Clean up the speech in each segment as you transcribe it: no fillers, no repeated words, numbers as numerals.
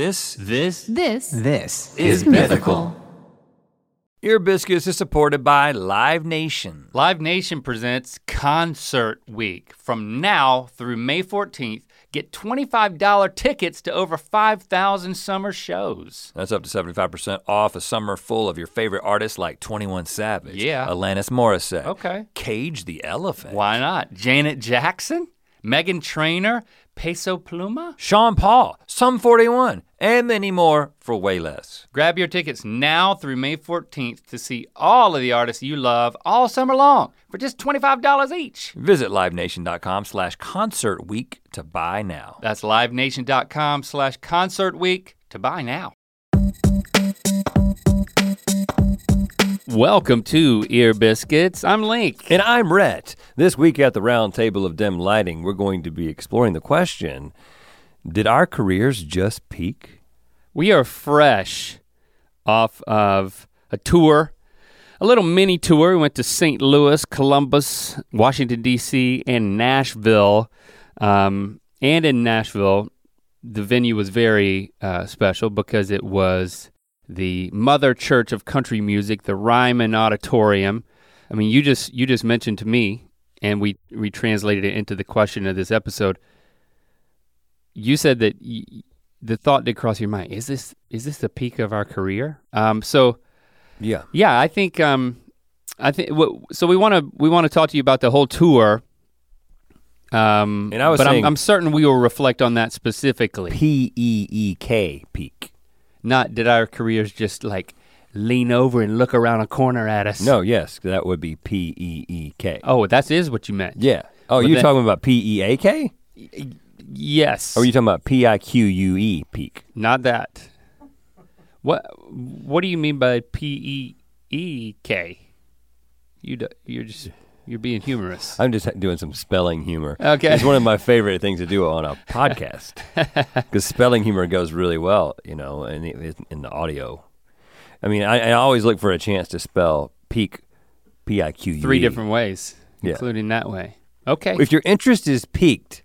This is mythical. Ear Biscuits is supported by Live Nation. Live Nation presents Concert Week. From now through May 14th, get $25 tickets to over 5,000 summer shows. That's up to 75% off a summer full of your favorite artists like 21 Savage, Alanis Morissette, Cage the Elephant. Why not? Janet Jackson, Meghan Trainor, Peso Pluma, Sean Paul, Sum 41, and many more for way less. Grab your tickets now through May 14th to see all of the artists you love all summer long for just $25 each. Visit livenation.com/concertweek to buy now. That's livenation.com/concertweek to buy now. Welcome to Ear Biscuits. I'm Link. And I'm Rhett. This week at the Round Table of Dim Lighting, we're going to be exploring the question, did our careers just peak? We are fresh off of a tour, a little mini tour. We went to St. Louis, Columbus, Washington, D.C., and Nashville. And in Nashville, the venue was very special because it was the mother church of country music, the Ryman Auditorium. I mean, you just mentioned to me, and we translated it into the question of this episode. You said that the thought did cross your mind: is this the peak of our career? I think we want to talk to you about the whole tour. I'm certain we will reflect on that specifically. P-E-E-K, peak. Not did our careers just like lean over and look around a corner at us. No, yes, that would be P-E-E-K. Oh, that is what you meant. Yeah. Oh, you're talking about P-E-A-K? Yes. Or are you talking about P-I-Q-U-E, peak? Not that. What do you mean by P-E-E-K? You're being humorous. I'm just doing some spelling humor. Okay. It's one of my favorite things to do on a podcast because spelling humor goes really well, you know, and in the audio. I mean, I always look for a chance to spell peak, P-I-Q-U-E. Three different ways, including that way. Okay. If your interest is peaked,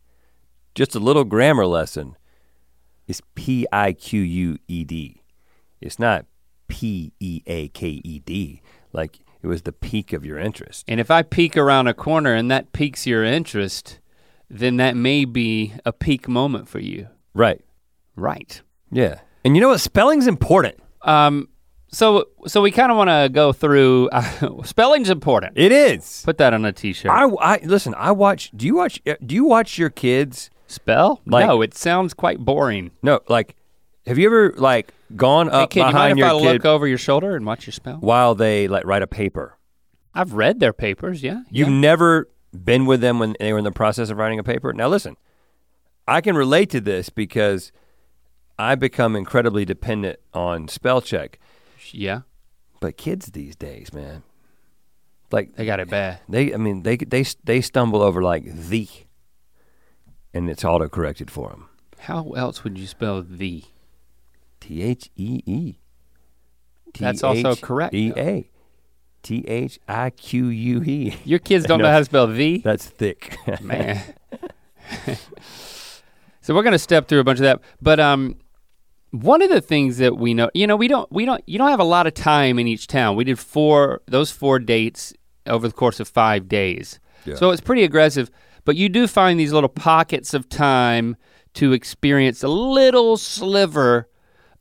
just a little grammar lesson, it's P-I-Q-U-E-D. It's not P-E-A-K-E-D, like it was the peak of your interest. And if I peek around a corner and that piques your interest, then that may be a peak moment for you. Right. Yeah. And you know what? Spelling's important. So we kind of want to go through, spelling's important. It is. Put that on a t-shirt. Do you watch your kids spell? Like, no, it sounds quite boring. No, like, have you ever like gone up behind your kid? Hey, kid, you mind if I look over your shoulder and watch you spell? While they like write a paper. I've read their papers, yeah. You've never been with them when they were in the process of writing a paper? Now listen, I can relate to this because I become incredibly dependent on spell check. Yeah. But kids these days, man. Like they got it bad. They stumble over like the, and it's auto-corrected for them. How else would you spell the? T-H-E-E. That's also correct. E-A. T-H-I-Q-U-E. Your kids don't know how to spell the? That's thick. Man. So we're gonna step through a bunch of that, but one of the things that we know, you know, you don't have a lot of time in each town. We did those four dates over the course of 5 days. Yeah. So it's pretty aggressive, but you do find these little pockets of time to experience a little sliver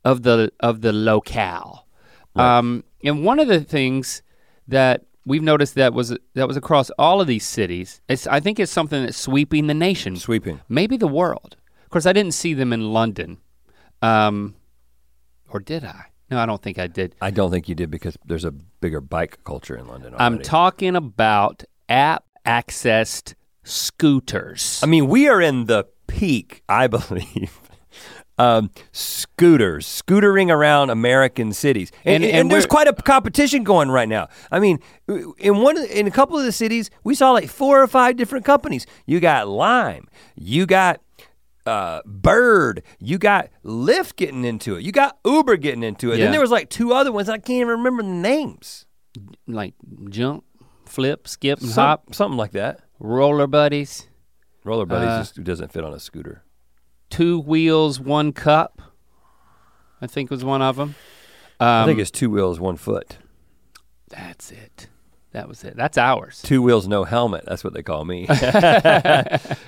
of the locale. Right. And one of the things that we've noticed that was across all of these cities, I think it's something that's sweeping the nation. Maybe the world. Of course, I didn't see them in London, or did I? No, I don't think I did. I don't think you did because there's a bigger bike culture in London already. I'm talking about app-accessed scooters. I mean, we are in the peak, I believe. Scootering around American cities. And there's quite a competition going right now. I mean, in a couple of the cities, we saw like 4 or 5 different companies. You got Lime, you got Bird, you got Lyft getting into it, you got Uber getting into it. Yeah. Then there was like 2 other ones, I can't even remember the names. Like Jump, Flip, Skip, and Hop. Something like that. Roller Buddies. Roller Buddies just doesn't fit on a scooter. 2 wheels, 1 cup. I think was one of them. I think it's two wheels, 1 foot. That's it. That was it. That's ours. Two wheels, no helmet. That's what they call me.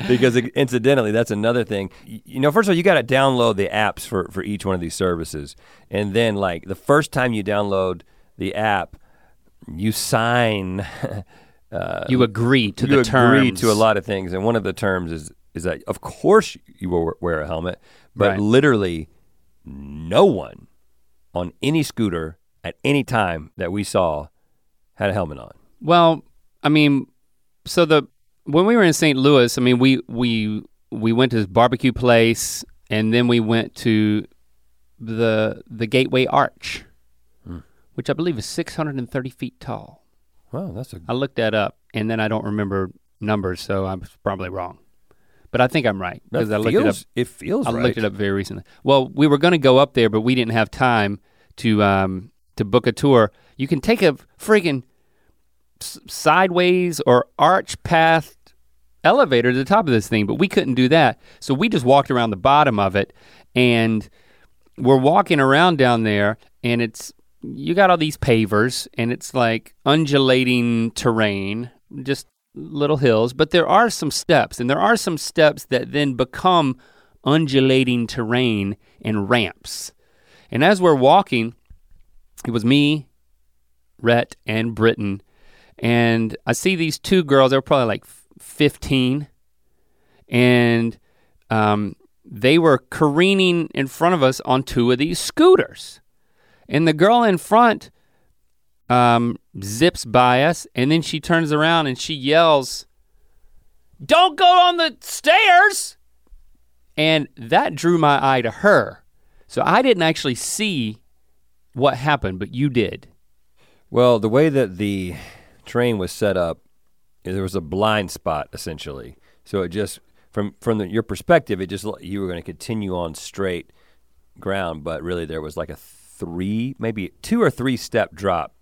Because incidentally, that's another thing. You know, first of all, you gotta download the apps for each one of these services. And then like the first time you download the app, you sign. You agree to the terms. You agree to a lot of things. And one of the terms is that of course you will wear a helmet, but right. Literally no one on any scooter at any time that we saw had a helmet on. Well, I mean, so when we were in St. Louis, I mean, we went to this barbecue place and then we went to the Gateway Arch, which I believe is 630 feet tall. Wow, I looked that up and then I don't remember numbers, so I'm probably wrong. But I think I'm right because I looked it up. It feels right. I looked it up very recently. Well, we were gonna go up there, but we didn't have time to book a tour. You can take a friggin' sideways or arch path elevator to the top of this thing, but we couldn't do that. So we just walked around the bottom of it and we're walking around down there and you got all these pavers and it's like undulating terrain, just little hills, but there are some steps and there are some steps that then become undulating terrain and ramps. And as we're walking, it was me, Rhett, and Britton, and I see these two girls, they were probably like 15, and they were careening in front of us on two of these scooters. And the girl in front zips by us, and then she turns around and she yells, "Don't go on the stairs!" And that drew my eye to her. So I didn't actually see what happened, but you did. Well, the way that the train was set up, there was a blind spot essentially. So it just, from your perspective, it just, you were gonna continue on straight ground, but really there was like a three, maybe two or three step drop.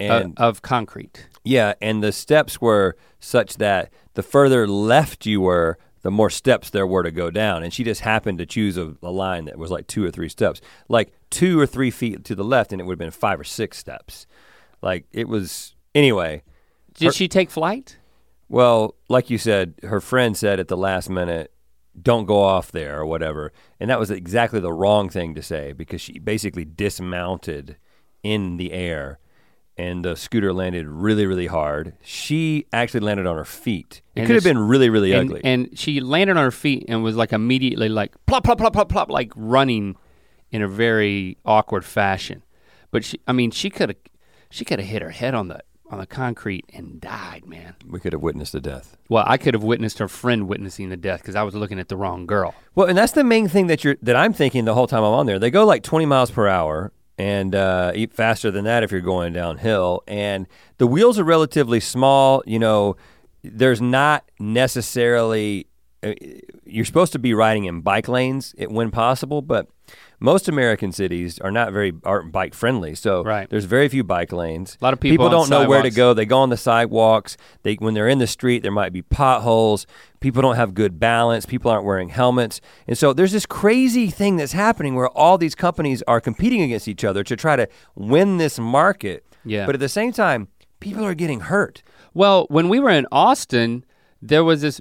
Of concrete. Yeah, and the steps were such that the further left you were, the more steps there were to go down. And she just happened to choose a line that was like two or three steps, like 2 or 3 feet to the left, and it would have been 5 or 6 steps. Like it was, anyway. Did she take flight? Well, like you said, her friend said at the last minute, "Don't go off there," or whatever. And that was exactly the wrong thing to say because she basically dismounted in the air and the scooter landed really, really hard. She actually landed on her feet. It could have been really, really ugly. And she landed on her feet and was like immediately like plop, plop, plop, plop, plop, like running in a very awkward fashion. But she could have hit her head on the concrete and died, man. We could have witnessed the death. Well, I could have witnessed her friend witnessing the death because I was looking at the wrong girl. Well, and that's the main thing that I'm thinking the whole time I'm on there. They go like 20 miles per hour. And eat faster than that if you're going downhill. And the wheels are relatively small, you know, there's not necessarily, you're supposed to be riding in bike lanes when possible, but most American cities aren't bike friendly, so right. There's very few bike lanes. A lot of people don't know where to go. They go on the sidewalks. When they're in the street, there might be potholes. People don't have good balance. People aren't wearing helmets. And so there's this crazy thing that's happening where all these companies are competing against each other to try to win this market. Yeah. But at the same time, people are getting hurt. Well, when we were in Austin, there was this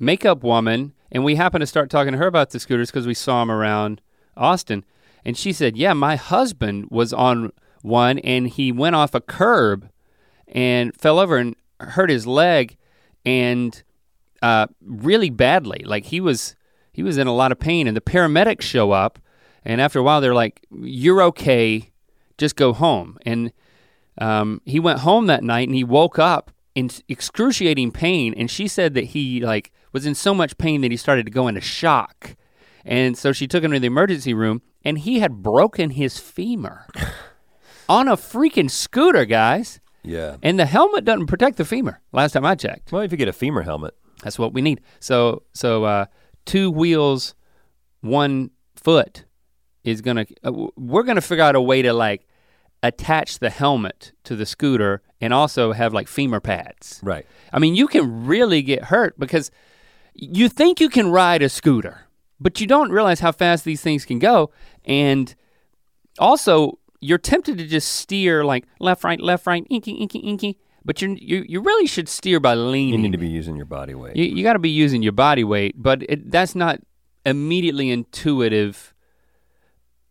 makeup woman, and we happened to start talking to her about the scooters because we saw them around Austin, and she said, yeah, my husband was on one and he went off a curb and fell over and hurt his leg and really badly. Like he was in a lot of pain, and the paramedics show up, and after a while they're like, you're okay, just go home. And he went home that night and he woke up in excruciating pain, and she said that he like was in so much pain that he started to go into shock. And so she took him to the emergency room, and he had broken his femur on a freaking scooter, guys. Yeah. And the helmet doesn't protect the femur, last time I checked. Well, if you get a femur helmet. That's what we need. So 2 wheels, 1 foot is gonna, we're gonna figure out a way to like attach the helmet to the scooter and also have like femur pads. Right. I mean, you can really get hurt because you think you can ride a scooter. But you don't realize how fast these things can go. And also, you're tempted to just steer like left, right, inky, inky, inky. But you really should steer by leaning. You need to be using your body weight. You gotta be using your body weight, but that's not immediately intuitive.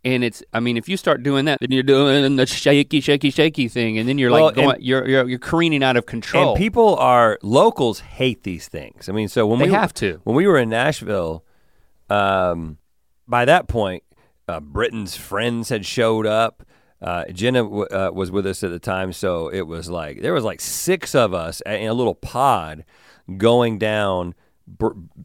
And it's, I mean, if you start doing that, then you're doing the shaky thing, and then you're like, you're careening out of control. And locals hate these things. I mean, so when we were in Nashville, by that point, Britton's friends had showed up. Jenna was with us at the time, so it was like, there was like six of us in a little pod going down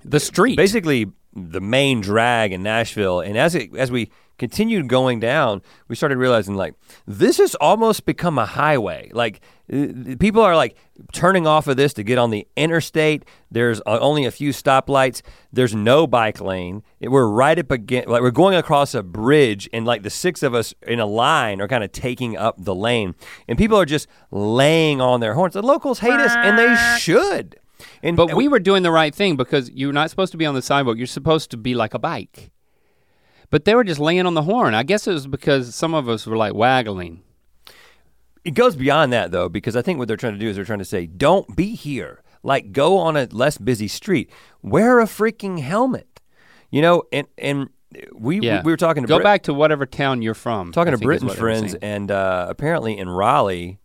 the street. Basically the main drag in Nashville, and as we continued going down, we started realizing like, this has almost become a highway. Like people are like turning off of this to get on the interstate. There's only a few stoplights. There's no bike lane. We're right up against, like we're going across a bridge, and like the six of us in a line are kind of taking up the lane, and people are just laying on their horns. The locals hate us, and they should. But we were doing the right thing, because you're not supposed to be on the sidewalk. You're supposed to be like a bike. But they were just laying on the horn. I guess it was because some of us were like waggling. It goes beyond that though, because I think what they're trying to do is they're trying to say, don't be here. Like, go on a less busy street. Wear a freaking helmet. You know, and we were talking to Go back to whatever town you're from. Talking to Britton's friends, and apparently in Raleigh,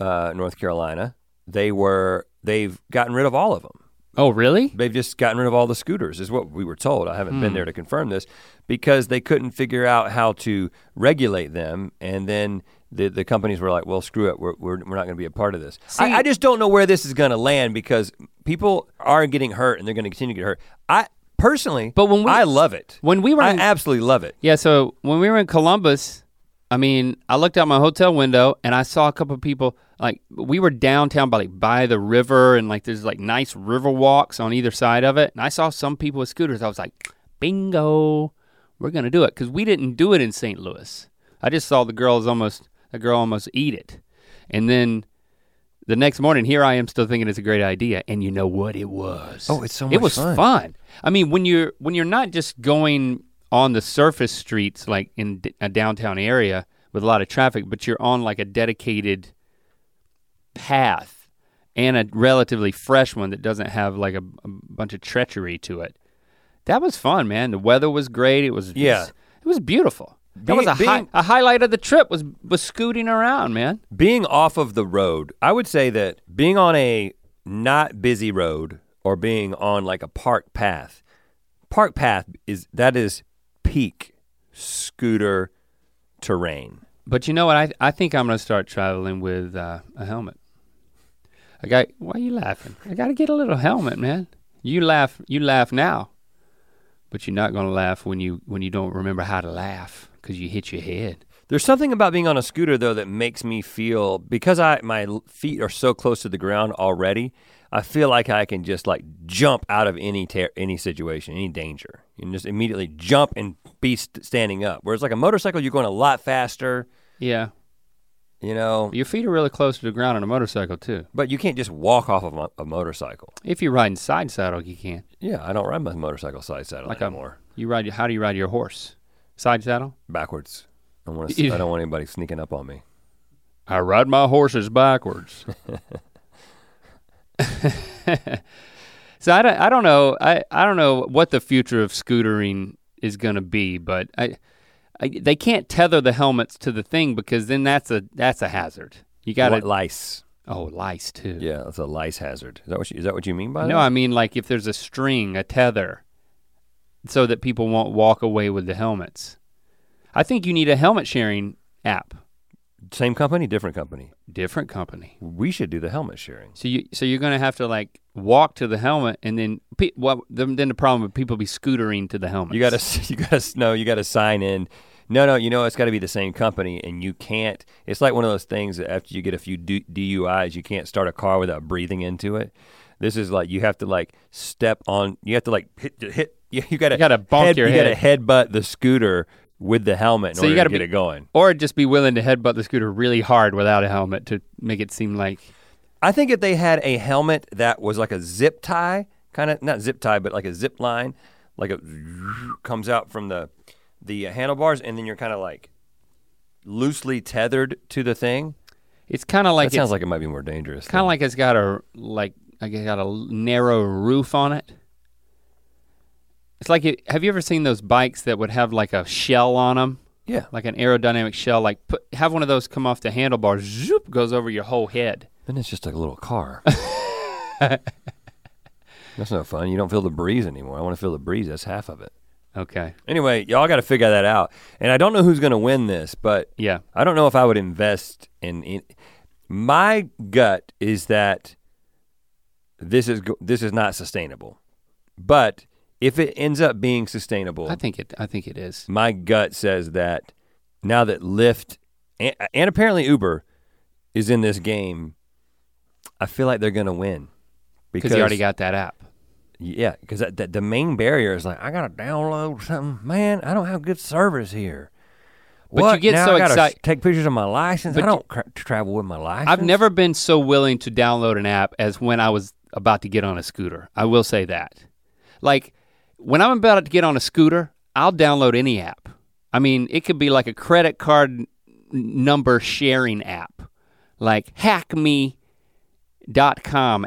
North Carolina, they've gotten rid of all of them. Oh, really? They've just gotten rid of all the scooters, is what we were told. I haven't been there to confirm this, because they couldn't figure out how to regulate them, and then the companies were like, well, screw it, we're not gonna be a part of this. See, I just don't know where this is gonna land, because people are getting hurt, and they're gonna continue to get hurt. I personally, I love it. I absolutely love it. Yeah, so when we were in Columbus, I mean, I looked out my hotel window and I saw a couple of people, like we were downtown by the river, and like there's like nice river walks on either side of it. And I saw some people with scooters. I was like, bingo, we're gonna do it. 'Cause we didn't do it in St. Louis. I just saw the girl almost eat it. And then the next morning, here I am still thinking it's a great idea. And you know what it was? Oh, it's so much fun. It was fun. I mean, when you're not just going on the surface streets, like in a downtown area with a lot of traffic, but you're on like a dedicated path, and a relatively fresh one that doesn't have like a bunch of treachery to it. That was fun, man. The weather was great. It was beautiful. That was a highlight of the trip was scooting around, man. Being off of the road. I would say that being on a not busy road, or being on like a park path is peak scooter terrain. But you know what, I think I'm gonna start traveling with a helmet. Why are you laughing? I gotta get a little helmet, man. You laugh now, but you're not gonna laugh when you don't remember how to laugh, because you hit your head. There's something about being on a scooter though that makes me feel, because my feet are so close to the ground already, I feel like I can just like jump out of any situation, any danger. You can just immediately jump and be standing up. Whereas like a motorcycle, you're going a lot faster. Yeah. You know. Your feet are really close to the ground on a motorcycle too. But you can't just walk off of a motorcycle. If you're riding side saddle, you can. Yeah, I don't ride my motorcycle side saddle anymore. How do you ride your horse? Side saddle? Backwards. I don't want anybody sneaking up on me. I ride my horses backwards. So I don't know. I don't know what the future of scootering is gonna be, but they can't tether the helmets to the thing, because then that's a hazard. You gotta lice. Oh, lice too. Yeah, that's a lice hazard. Is that what you mean by that? No, I mean like if there's a string, a tether, so that people won't walk away with the helmets. I think you need a helmet sharing app. Same company, different company? Different company. We should do the helmet sharing. So you're gonna have to like walk to the helmet, and then the problem would people be scootering to the helmet. You gotta sign in. No, you know it's gotta be the same company, and you can't, it's like one of those things that after you get a few DUIs, you can't start a car without breathing into it. This is like, you have to like step on, you have to like hit you gotta bonk your head. You gotta headbutt the scooter with the helmet in order to get it going. Or just be willing to headbutt the scooter really hard without a helmet to make it seem like. I think if they had a helmet that was like a zip tie, kind of, not zip tie, but like a zip line like it comes out from the handlebars, and then you're kind of like loosely tethered to the thing. It's kind of like it sounds like it might be more dangerous. Kind of like it's got a narrow roof on it. It's like it, have you ever seen those bikes that would have like a shell on them? Yeah, like an aerodynamic shell. Like have one of those come off the handlebars. Zoop goes over your whole head. Then it's just like a little car. That's no fun. You don't feel the breeze anymore. I want to feel the breeze. That's half of it. Okay. Anyway, y'all got to figure that out. And I don't know who's going to win this, but yeah, I don't know if I would invest in my gut is that this is not sustainable. But if it ends up being sustainable, I think it is. My gut says that now that Lyft and apparently Uber is in this game, I feel like they're going to win. Because you already got that app. Yeah, because the main barrier is like, I gotta download something. Man, I don't have good service here. But what? You get now so excited. Take pictures of my license. But I don't travel with my license. I've never been so willing to download an app as when I was about to get on a scooter. I will say that. Like, when I'm about to get on a scooter, I'll download any app. I mean, it could be like a credit card number sharing app. Like, hackme.com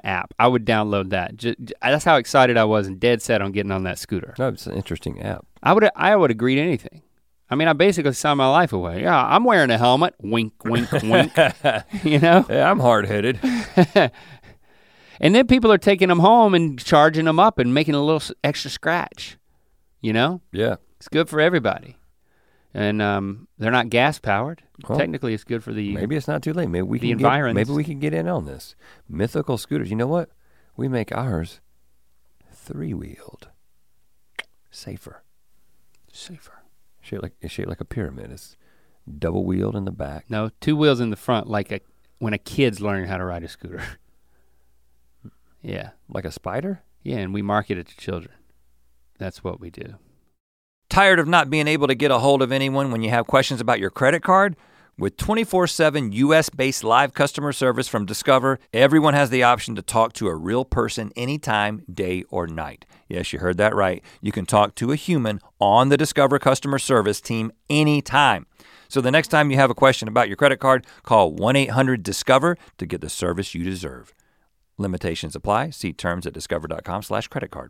app. I would download that. That's how excited I was and dead set on getting on that scooter. No, it's an interesting app. I would agree to anything. I mean, I basically signed my life away. Yeah, I'm wearing a helmet. Wink, wink, wink. You know? Yeah, I'm hard-headed. And then people are taking them home and charging them up and making a little extra scratch. You know? Yeah. It's good for everybody. And they're not gas powered. Well, technically, it's good for the. Maybe it's not too late. Maybe we can. Maybe we can get in on this. Mythical scooters. You know what? We make ours 3-wheeled, safer. Shaped like a pyramid. It's double wheeled in the back. No, 2 wheels in the front. Like when a kid's learning how to ride a scooter. Yeah. Like a spider. Yeah, and we market it to children. That's what we do. Tired of not being able to get a hold of anyone when you have questions about your credit card? With 24/7 US-based live customer service from Discover, everyone has the option to talk to a real person anytime, day or night. Yes, you heard that right. You can talk to a human on the Discover customer service team anytime. So the next time you have a question about your credit card, call 1-800-DISCOVER to get the service you deserve. Limitations apply. See terms at discover.com/creditcard.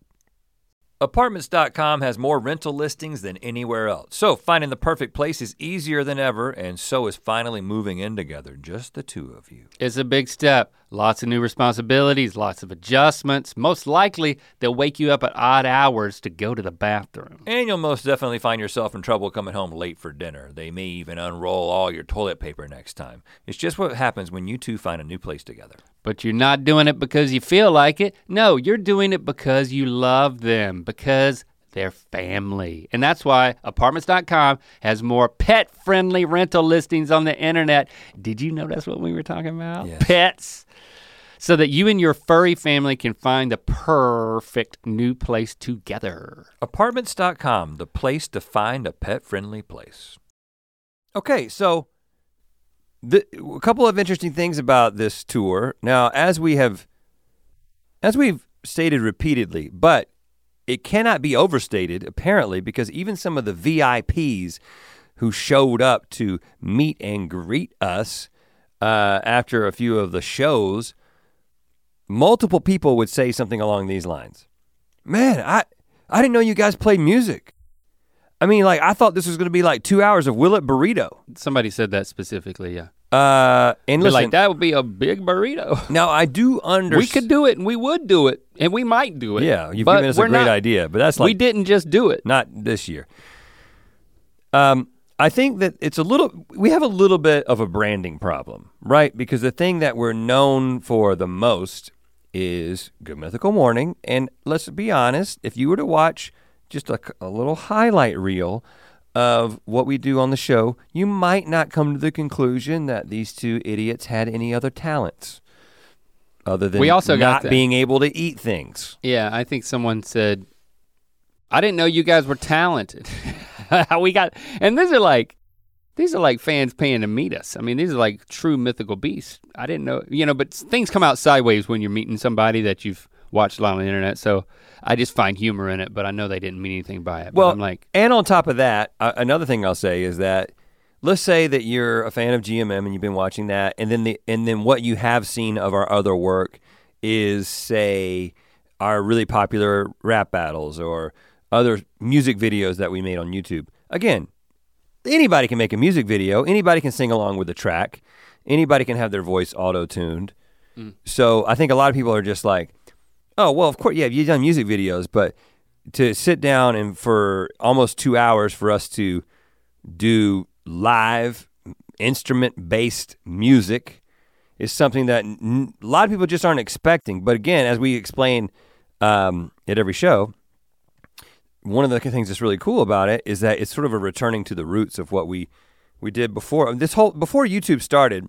Apartments.com has more rental listings than anywhere else. So finding the perfect place is easier than ever, and so is finally moving in together, just the two of you. It's a big step. Lots of new responsibilities, lots of adjustments. Most likely, they'll wake you up at odd hours to go to the bathroom. And you'll most definitely find yourself in trouble coming home late for dinner. They may even unroll all your toilet paper next time. It's just what happens when you two find a new place together. But you're not doing it because you feel like it. No, you're doing it because you love them, because they're family. And that's why Apartments.com has more pet-friendly rental listings on the internet. Did you know that's what we were talking about? Yes. Pets. So that you and your furry family can find the perfect new place together. Apartments.com, the place to find a pet-friendly place. Okay, so a couple of interesting things about this tour. Now, as we've stated repeatedly, but it cannot be overstated, apparently, because even some of the VIPs who showed up to meet and greet us after a few of the shows, multiple people would say something along these lines. Man, I didn't know you guys played music. I mean, like, I thought this was gonna be like 2 hours of Will It Burrito. Somebody said that specifically, yeah. And listen, like, that would be a big burrito. Now, I do understand. We could do it, and we would do it, and we might do it. Yeah, you've given us a great idea, but that's like. We didn't just do it. Not this year. I think that we have a little bit of a branding problem, right? Because the thing that we're known for the most is Good Mythical Morning, and let's be honest, if you were to watch just a little highlight reel of what we do on the show, you might not come to the conclusion that these two idiots had any other talents other than not being able to eat things. Yeah, I think someone said, I didn't know you guys were talented. And these are like fans paying to meet us. I mean, these are like true mythical beasts. I didn't know, but things come out sideways when you're meeting somebody that you've watched a lot on the internet, so I just find humor in it, but I know they didn't mean anything by it. Well, I'm like, and on top of that, another thing I'll say is that, let's say that you're a fan of GMM and you've been watching that, and then what you have seen of our other work is, say, our really popular rap battles or other music videos that we made on YouTube. Again, anybody can make a music video, anybody can sing along with a track, anybody can have their voice auto-tuned. Mm. So I think a lot of people are just like, oh, well, of course, yeah, you've done music videos, but to sit down and for almost 2 hours for us to do live instrument-based music is something that a lot of people just aren't expecting. But again, as we explain at every show, one of the things that's really cool about it is that it's sort of a returning to the roots of what we did before. Before YouTube started,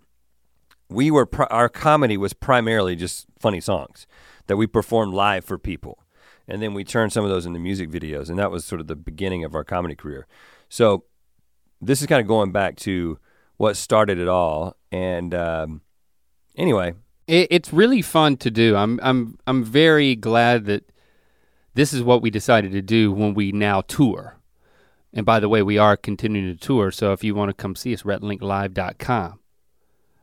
we were our comedy was primarily just funny songs that we performed live for people. And then we turned some of those into music videos, and that was sort of the beginning of our comedy career. So this is kind of going back to what started it all, and anyway, it's really fun to do. I'm very glad that this is what we decided to do when we now tour. And by the way, we are continuing to tour. So if you want to come see us, RhettandLinkLive.com.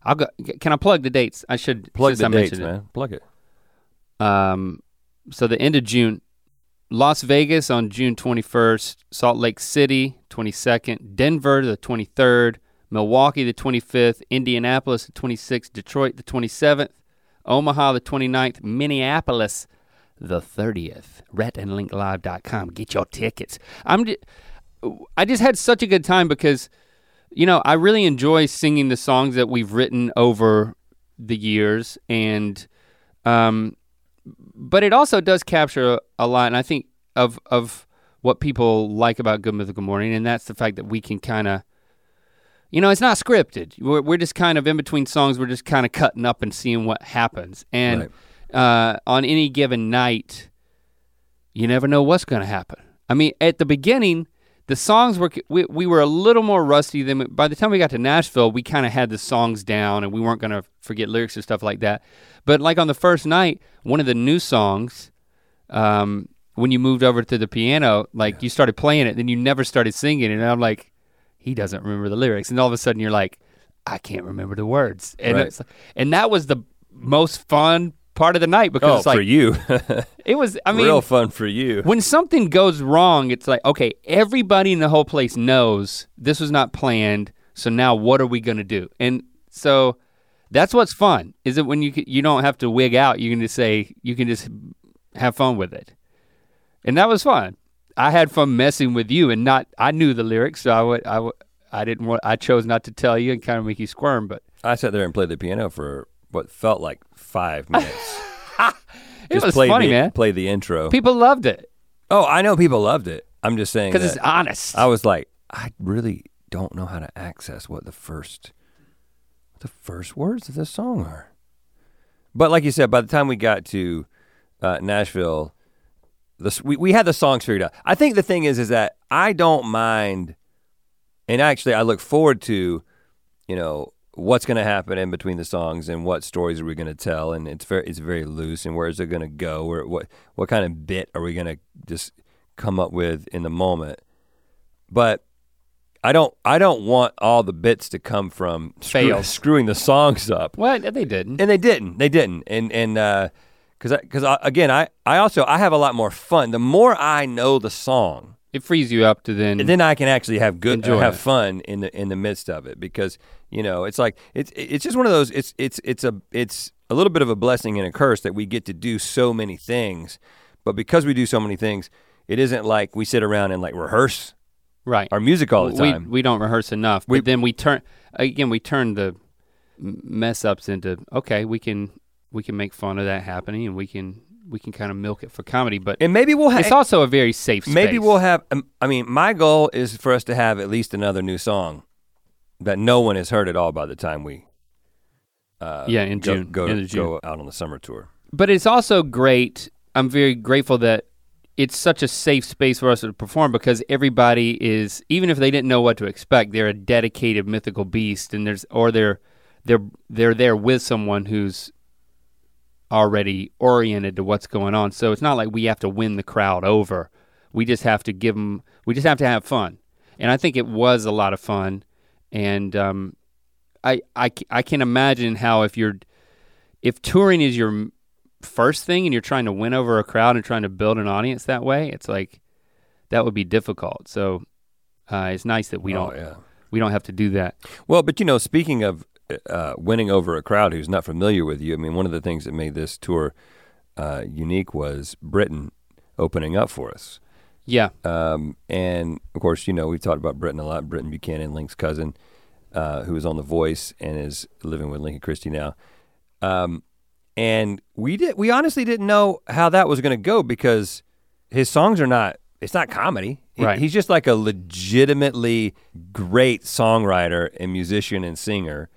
I'll go. Can I plug the dates? I should plug the dates, man. Plug it. So the end of June. Las Vegas on June 21st, Salt Lake City 22nd, Denver the 23rd, Milwaukee the 25th, Indianapolis the 26th, Detroit the 27th, Omaha the 29th, Minneapolis the 30th. RhettandLinkLive.com. Get your tickets. I just had such a good time because, you know, I really enjoy singing the songs that we've written over the years, and but it also does capture a lot, and I think of what people like about Good Mythical Morning, and that's the fact that we can kind of, you know, it's not scripted. We're just kind of in between songs, we're just kind of cutting up and seeing what happens. And on any given night, you never know what's gonna happen. I mean, at the beginning, the songs were, we were a little more rusty than, by the time we got to Nashville, we kind of had the songs down and we weren't gonna forget lyrics and stuff like that. But like on the first night, one of the new songs, when you moved over to the piano, like you started playing it, then you never started singing, and I'm like, he doesn't remember the lyrics. And all of a sudden you're like, I can't remember the words. And right. And that was the most fun part of the night because it's like, for you. It was, I mean. Real fun for you. When something goes wrong, it's like, okay, everybody in the whole place knows this was not planned, so now what are we gonna do? And so that's what's fun, is that when you don't have to wig out, you can just say, you can just have fun with it. And that was fun. I had fun messing with you, and not, I knew the lyrics, so I chose not to tell you and kind of make you squirm, but. I sat there and played the piano for what felt like 5 minutes. It was funny, man. Played the intro. People loved it. Oh, I know people loved it. I'm just saying. Because it's honest. I was like, I really don't know how to access what the first words of this song are. But like you said, by the time we got to Nashville, we had the songs figured out. I think the thing is that I don't mind, and actually I look forward to, you know, what's gonna happen in between the songs and what stories are we gonna tell, and it's very loose, and where is it gonna go, or what kind of bit are we gonna just come up with in the moment. But I don't want all the bits to come from screwing the songs up. Well, they didn't. And they didn't. And Because I have a lot more fun. The more I know the song, it frees you up to then. And then I can actually have fun in the midst of it, because you know it's like it's just one of those. It's a little bit of a blessing and a curse that we get to do so many things, but because we do so many things, it isn't like we sit around and like rehearse, right? Our music all the time. We don't rehearse enough. But then we turn the mess ups into, okay, we can make fun of that happening, and we can kind of milk it for comedy, but and maybe we'll have. It's also a very safe space. Maybe we'll have, I mean, my goal is for us to have at least another new song that no one has heard at all by the time we go out on the summer tour. But it's also great, I'm very grateful that it's such a safe space for us to perform, because everybody is, even if they didn't know what to expect, they're a dedicated mythical beast, and they're there with someone who's already oriented to what's going on. So it's not like we have to win the crowd over. We just have to give them, we just have to have fun. And I think it was a lot of fun. And I can imagine how if touring is your first thing and you're trying to win over a crowd and trying to build an audience that way, it's like, that would be difficult. So it's nice that we don't have to do that. Well, but you know, speaking of winning over a crowd who's not familiar with you, I mean, one of the things that made this tour unique was Britton opening up for us. Yeah. And of course, you know, we've talked about Britton a lot, Britton Buchanan, Link's cousin, who was on The Voice and is living with Link and Christie now. And we honestly didn't know how that was gonna go because his songs are not, it's not comedy. Right. He's just like a legitimately great songwriter and musician and singer.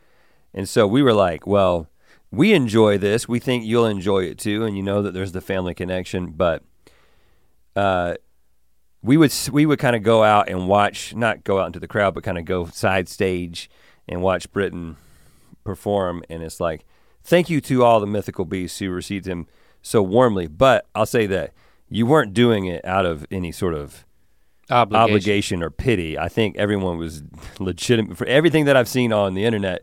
And so we were like, well, we enjoy this. We think you'll enjoy it too. And you know that there's the family connection, but we would kind of go out and watch, not go out into the crowd, but kind of go side stage and watch Britton perform. And it's like, thank you to all the mythical beasts who received him so warmly. But I'll say that you weren't doing it out of any sort of obligation or pity. I think everyone was legitimate. For everything that I've seen on the internet,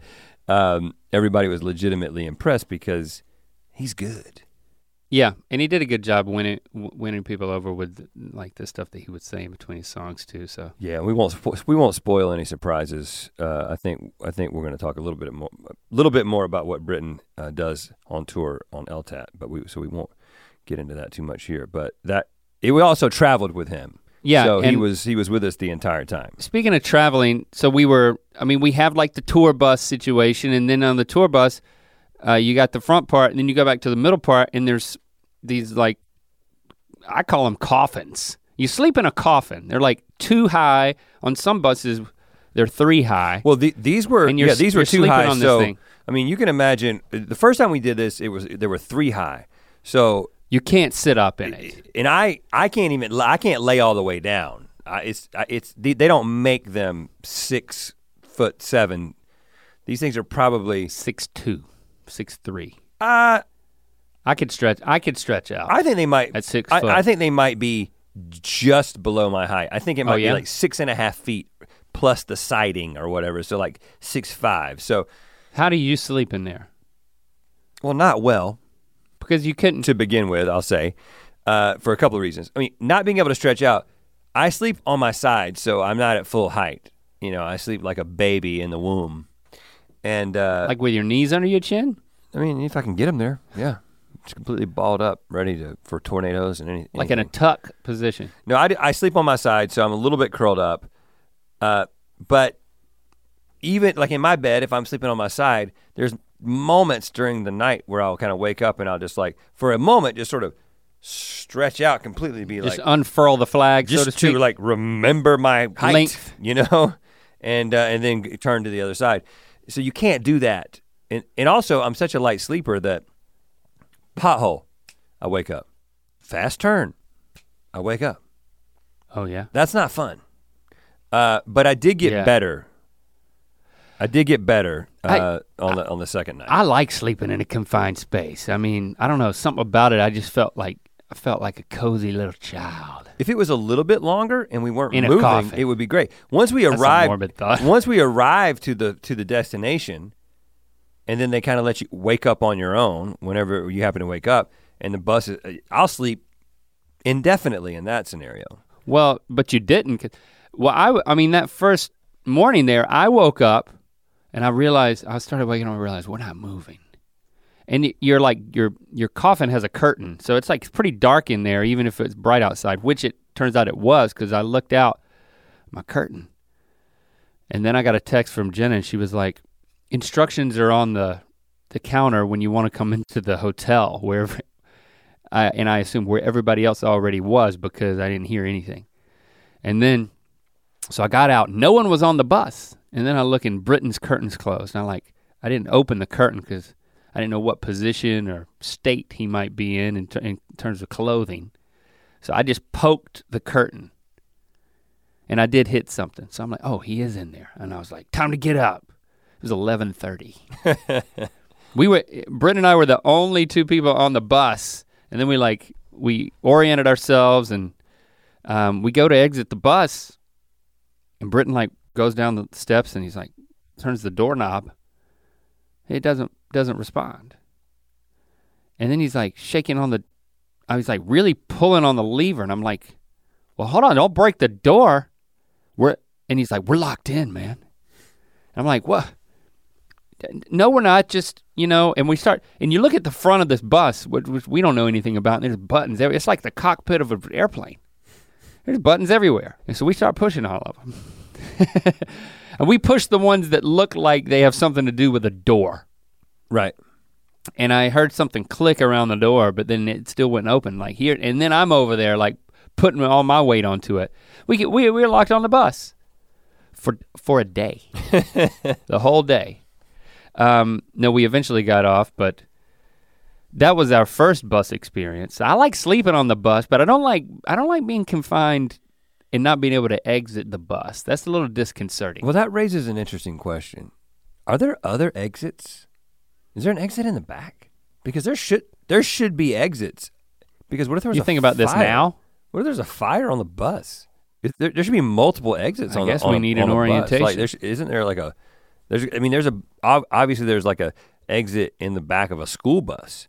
everybody was legitimately impressed because he's good. Yeah, and he did a good job winning people over with like the stuff that he would say in between his songs too. So yeah, we won't spoil any surprises. I think we're going to talk a little bit more about what Britton does on tour on LTAT, but we won't get into that too much here. But we also traveled with him. Yeah, so he was with us the entire time. Speaking of traveling, so we have like the tour bus situation, and then on the tour bus. You got the front part, and then you go back to the middle part, and there's these like, I call them coffins. You sleep in a coffin. They're like 2 high. On some buses, they're 3 high. Well, these were 2 high. So thing. I mean, you can imagine the first time we did this, there were 3 high. So you can't sit up in it. And I can't lay all the way down. They don't make them 6'7". These things are probably 6'2". 6'3". I could stretch out. I think they might at 6 foot. I think they might be just below my height. I think it might be like 6.5 feet plus the siding or whatever. So like 6'5". So how do you sleep in there? Well, not well. Because you couldn't to begin with, I'll say. For a couple of reasons. I mean, not being able to stretch out, I sleep on my side, so I'm not at full height. You know, I sleep like a baby in the womb. And like with your knees under your chin? I mean, if I can get them there, yeah. Just completely balled up, ready for tornadoes and anything. Like in a tuck position. No, I sleep on my side, so I'm a little bit curled up. But even like in my bed, if I'm sleeping on my side, there's moments during the night where I'll kind of wake up and I'll just like, for a moment, just sort of stretch out completely, be just like. Just unfurl the flag, just so to speak. To like remember my height, length. You know? And then turn to the other side. So you can't do that. And also I'm such a light sleeper that pothole, I wake up. Fast turn, I wake up. Oh yeah. That's not fun. But I did get better. On the second night. I like sleeping in a confined space. I mean, I don't know, something about it, I just felt like a cozy little child. If it was a little bit longer and we weren't moving, it would be great. Once we arrived to the destination, and then they kind of let you wake up on your own whenever you happen to wake up, and the bus is, I'll sleep indefinitely in that scenario. Well, but you didn't. Well, I mean, that first morning there, I woke up and I realized we're not moving. And you're like, your coffin has a curtain, so it's like pretty dark in there, even if it's bright outside, which it turns out it was, because I looked out my curtain. And then I got a text from Jenna, and she was like, instructions are on the counter when you wanna come into the hotel, and I assume where everybody else already was, because I didn't hear anything. And then, so I got out, no one was on the bus. And then I look and Britton's curtain's closed, and I didn't open the curtain, because I didn't know what position or state he might be in terms of clothing. So I just poked the curtain, and I did hit something. So I'm like, oh, he is in there. And I was like, time to get up. It was 11:30. We were, Britt and I were the only two people on the bus, and then we oriented ourselves, and we go to exit the bus, and Britton goes down the steps, and he's turns the doorknob. It doesn't respond. And then he's shaking on the, I was really pulling on the lever, and I'm well, hold on, don't break the door. And he's we're locked in, man. And I'm what? No, we're not, just, and we start, and you look at the front of this bus, which we don't know anything about, and there's buttons everywhere. It's like the cockpit of an airplane. There's buttons everywhere. And so we start pushing all of them. And we push the ones that look like they have something to do with a door. Right. And I heard something click around the door, but then it still wouldn't open, here, and then I'm over there, putting all my weight onto it. We were locked on the bus for a day, the whole day. No, we eventually got off, but that was our first bus experience. I like sleeping on the bus, but I don't like being confined and not being able to exit the bus. That's a little disconcerting. Well, that raises an interesting question. Are there other exits? Is there an exit in the back? Because there should be exits. Because what if there was a fire? You think about this now? What if there's a fire on the bus? There should be multiple exits on the bus. I guess we need an orientation. Isn't there obviously there's a exit in the back of a school bus.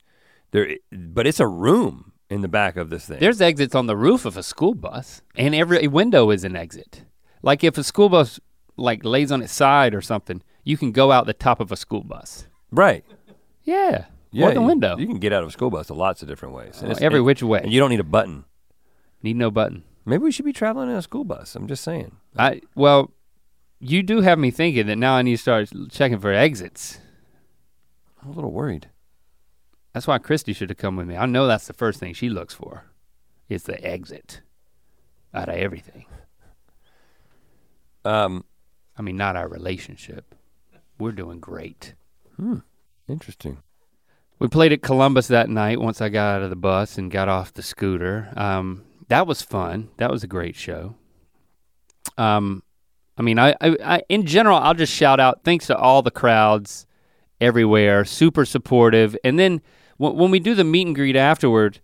But it's a room in the back of this thing. There's exits on the roof of a school bus, and every window is an exit. If a school bus lays on its side or something, you can go out the top of a school bus. Right. Yeah. Or the window. You can get out of a school bus lots of different ways. And which way. And you don't need a button. Need no button. Maybe we should be traveling in a school bus. I'm just saying. Well, you do have me thinking that now I need to start checking for exits. I'm a little worried. That's why Christy should have come with me. I know that's the first thing she looks for. It's the exit out of everything. Not our relationship. We're doing great. Interesting. We played at Columbus that night once I got out of the bus and got off the scooter. That was fun. That was a great show. In general, I'll just shout out thanks to all the crowds everywhere, super supportive. And then when we do the meet and greet afterward,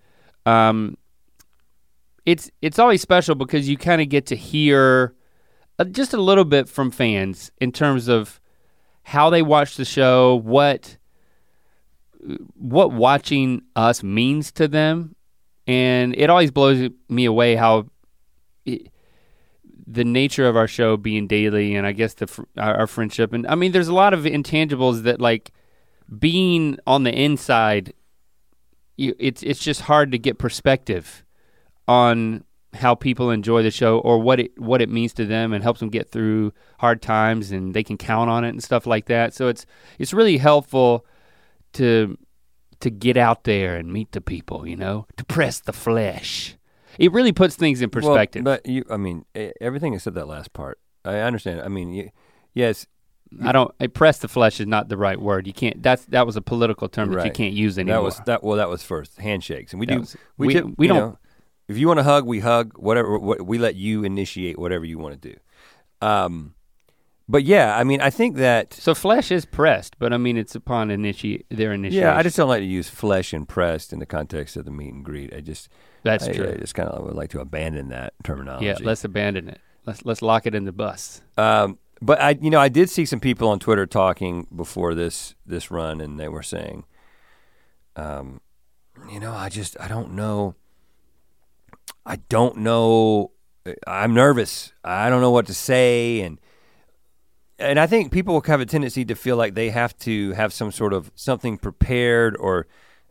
it's always special because you kind of get to hear just a little bit from fans in terms of how they watch the show, what watching us means to them. And it always blows me away how the nature of our show being daily, and I guess our friendship, and there's a lot of intangibles that being on the inside, it's just hard to get perspective on how people enjoy the show or what it means to them and helps them get through hard times, and they can count on it and stuff like that. So it's really helpful to get out there and meet the people, to press the flesh. It really puts things in perspective. Well, but everything except that last part. I understand. Yes. Press the flesh is not the right word. You can't. That was a political term that you can't use anymore. That was first handshakes, and we don't. If you want to hug, we hug. Whatever. We let you initiate whatever you want to do. But yeah, I think that. So flesh is pressed, but it's upon their initiation. Yeah, I just don't like to use flesh and pressed in the context of the meet and greet. That's true. I just kind of would like to abandon that terminology. Yeah, let's abandon it. Let's lock it in the bus. But I did see some people on Twitter talking before this run, and they were saying, I don't know. I'm nervous. I don't know what to say, and I think people have a tendency to feel like they have to have some sort of something prepared, or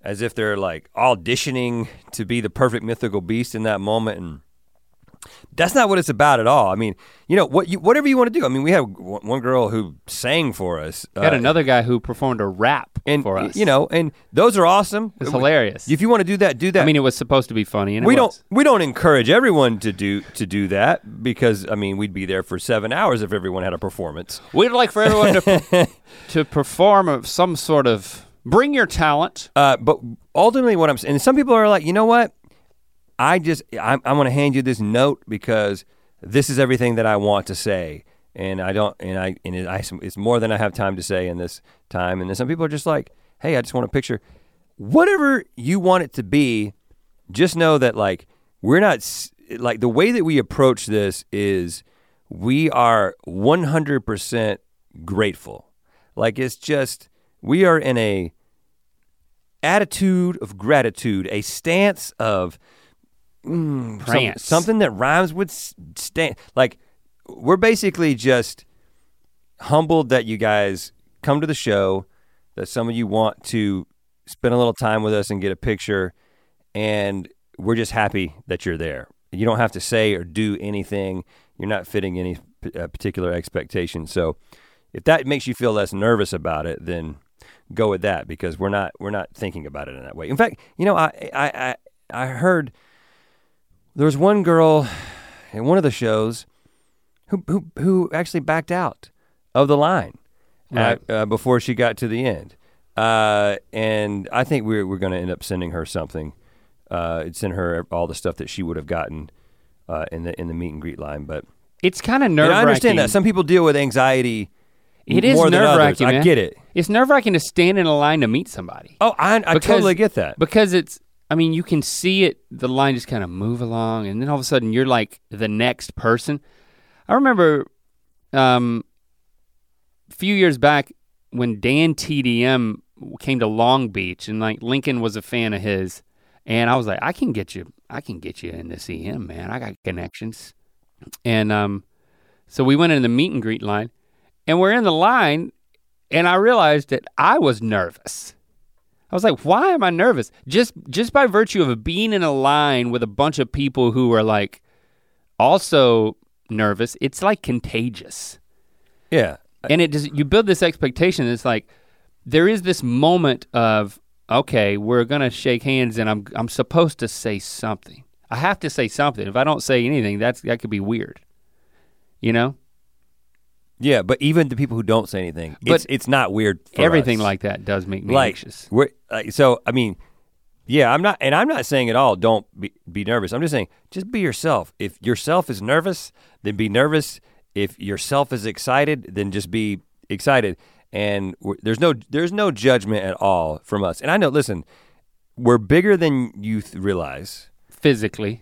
as if they're auditioning to be the perfect mythical beast in that moment, and that's not what it's about at all. Whatever you want to do. We had one girl who sang for us. We had another guy who performed a rap for us. And those are awesome. It's hilarious. If you want to do that. It was supposed to be funny, and we don't encourage everyone to do that because we'd be there for 7 hours if everyone had a performance. We'd like for everyone to perform some sort of bring your talent. But ultimately, what I'm saying, and some people are like, you know what? I'm gonna hand you this note because this is everything that I want to say, and I don't, and it's more than I have time to say in this time. And then some people are just like, hey, I just want a picture. Whatever you want it to be, just know that like we're not, like the way that we approach this is we are 100% grateful. Like it's just, we are in a attitude of gratitude, a stance of something that rhymes with stand. Like we're basically just humbled that you guys come to the show, that some of you want to spend a little time with us and get a picture, and we're just happy that you're there. You don't have to say or do anything. You're not fitting any particular expectation. So if that makes you feel less nervous about it, then go with that, because we're not thinking about it in that way. In fact, you know, I heard there was one girl in one of the shows who actually backed out of the line, right, before she got to the end. And I think we're gonna end up sending her something. Send her all the stuff that she would have gotten in the meet and greet line. But it's kind of nerve-wracking. I understand that some people deal with anxiety. It is nerve-wracking. I get it. It's nerve-wracking to stand in a line to meet somebody. Oh, I totally get that. Because it's, I mean, you can see it, the line just kind of move along, and then all of a sudden you're like the next person. I remember a few years back when Dan TDM came to Long Beach, and like Lincoln was a fan of his, and I was like, I can get you in to see him, man. I got connections. And so we went in the meet and greet line, and we're in the line, and I realized that I was nervous. I was like, why am I nervous? Just by virtue of being in a line with a bunch of people who are like also nervous, it's like contagious. Yeah. And it just, you build this expectation, it's like, there is this moment of, okay, we're gonna shake hands and I'm supposed to say something. I have to say something. If I don't say anything, that could be weird, you know? Yeah, but even the people who don't say anything, but it's not weird for everything us. Like that does make me anxious. So, I mean, yeah, I'm not saying at all don't be nervous. I'm just saying, just be yourself. If yourself is nervous, then be nervous. If yourself is excited, then just be excited. And there's no judgment at all from us. And I know, listen, we're bigger than you realize. Physically.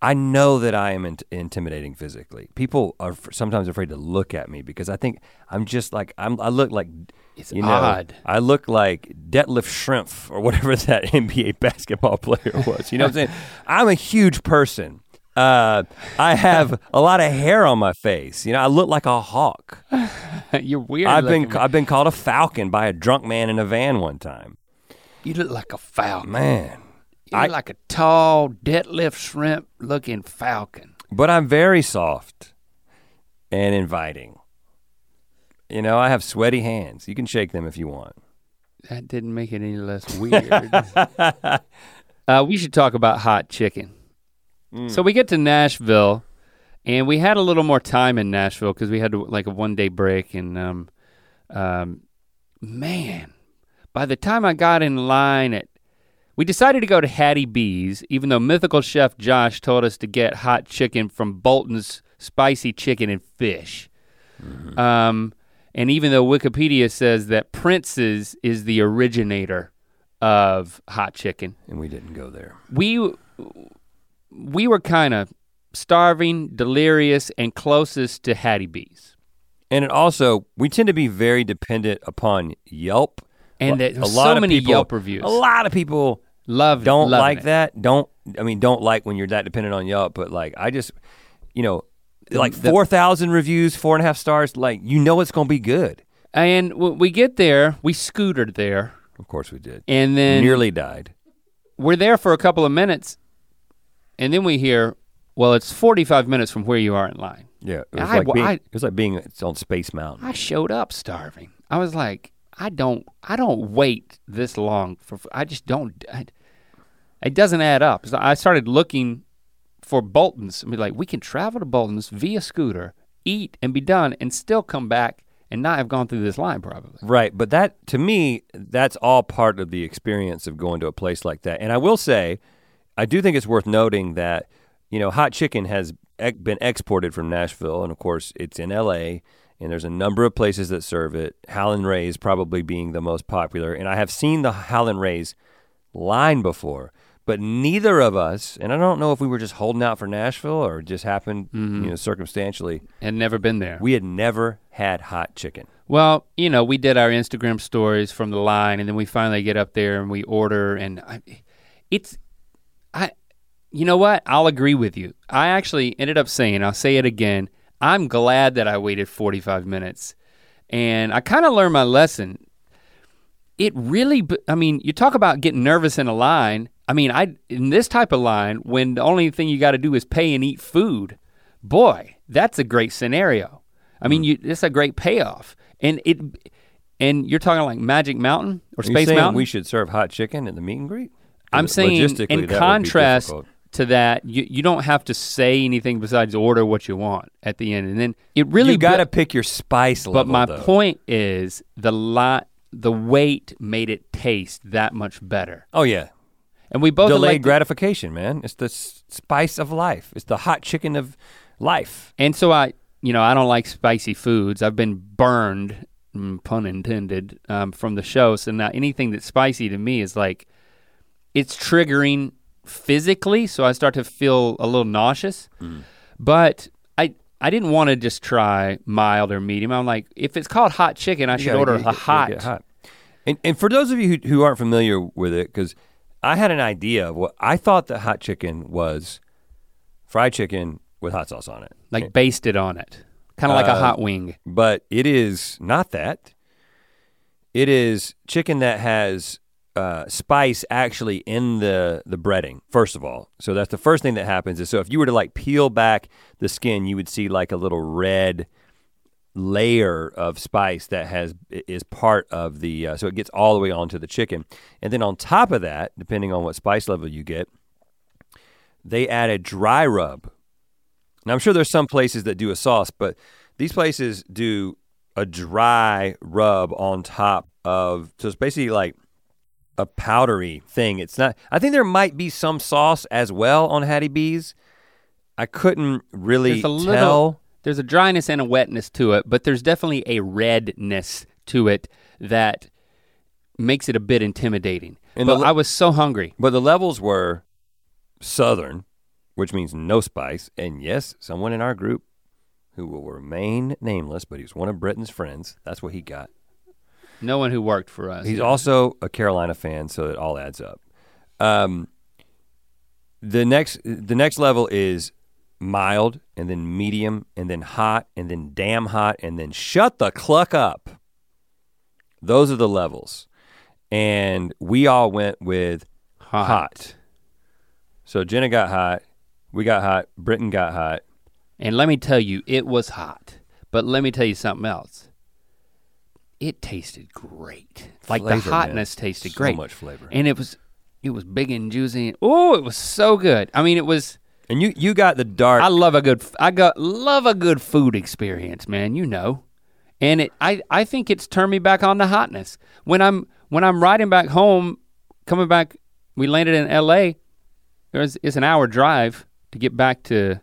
I know that I am intimidating physically. People are sometimes afraid to look at me because I think I'm just like, I look like, it's you know, odd. I look like Detlef Schrempf or whatever that NBA basketball player was. You know what I'm saying? I'm a huge person. I have a lot of hair on my face. You know, I look like a hawk. You're weird. I've been called a falcon by a drunk man in a van one time. You look like a falcon. Man. You're like a tall, Detlef Schrempf looking falcon. But I'm very soft and inviting. You know, I have sweaty hands. You can shake them if you want. That didn't make it any less weird. We should talk about hot chicken. Mm. So we get to Nashville, and we had a little more time in Nashville because we had like a one-day break, and man, by the time I got in line at, we decided to go to Hattie B's, even though Mythical Chef Josh told us to get hot chicken from Bolton's Spicy Chicken and Fish. Mm-hmm. And even though Wikipedia says that Prince's is the originator of hot chicken. And we didn't go there. We were kind of starving, delirious, and closest to Hattie B's. And it also, we tend to be very dependent upon Yelp. And there's so many Yelp reviews. A lot of people don't like that. Don't like when you're that dependent on Yelp, but like I just, you know, like 4,000 reviews, 4.5 stars, like you know it's gonna be good. And we get there, we scootered there. Of course we did. And then- Nearly died. We're there for a couple of minutes, and then we hear, well, it's 45 minutes from where you are in line. Yeah, it was like being on Space Mountain. I showed up starving. I was like, I don't wait this long for, I just don't, it doesn't add up. So I started looking for Bolton's. I mean, like, we can travel to Bolton's via scooter, eat and be done and still come back and not have gone through this line probably. Right, but that, to me, that's all part of the experience of going to a place like that. And I will say, I do think it's worth noting that, you know, hot chicken has been exported from Nashville, and of course it's in LA and there's a number of places that serve it, Howlin' Ray's probably being the most popular, and I have seen the Howlin' Ray's line before, but neither of us, and I don't know if we were just holding out for Nashville or just happened, you know, circumstantially. And never been there. We had never had hot chicken. Well, you know, we did our Instagram stories from the line, and then we finally get up there and we order, and you know what? I'll agree with you. I actually ended up saying, I'll say it again, I'm glad that I waited 45 minutes. And I kind of learned my lesson. It really, I mean, you talk about getting nervous in a line. I mean, in this type of line, when the only thing you gotta do is pay and eat food, boy, that's a great scenario. I mean, it's a great payoff. And you're talking like Magic Mountain or Space Mountain? Are you saying we should serve hot chicken in the meet and greet? I'm saying in contrast to that, you don't have to say anything besides order what you want at the end. And then it really- You gotta pick your spice level. But my point is the wait made it taste that much better. Oh yeah. And we both delayed gratification, man. It's the spice of life. It's the hot chicken of life. And so I don't like spicy foods. I've been burned, pun intended, from the show. So now anything that's spicy to me is like, it's triggering physically. So I start to feel a little nauseous. But I didn't want to just try mild or medium. I'm like, if it's called hot chicken, I should order hot. And for those of you who aren't familiar with it, because I had an idea of what I thought the hot chicken was, fried chicken with hot sauce on it. Like basted on it, kind of like a hot wing. But it is not that. It is chicken that has spice actually in the breading, first of all. So that's the first thing that happens is, so if you were to like peel back the skin, you would see like a little red layer of spice that is part of the, so it gets all the way onto the chicken. And then on top of that, depending on what spice level you get, they add a dry rub. Now I'm sure there's some places that do a sauce, but these places do a dry rub on top of, so it's basically like a powdery thing. It's not, I think there might be some sauce as well on Hattie B's. I couldn't really tell. There's a dryness and a wetness to it, but there's definitely a redness to it that makes it a bit intimidating. But I was so hungry. But the levels were Southern, which means no spice, and yes, someone in our group who will remain nameless, but he's one of Britton's friends, that's what he got. No one who worked for us. He's also a Carolina fan, so it all adds up. The next level is mild, and then medium, and then hot, and then damn hot, and then shut the cluck up. Those are the levels. And we all went with hot. So Jenna got hot, we got hot, Britton got hot. And let me tell you, it was hot. But let me tell you something else. It tasted great. Like flavor, the hotness tasted great. So much flavor. And it was big and juicy. Oh, it was so good. I mean, it was. And you got the dark. I love a good food experience, man, you know. And I think it's turned me back on the hotness. When I'm riding back home, coming back, we landed in LA, it's an hour drive to get back to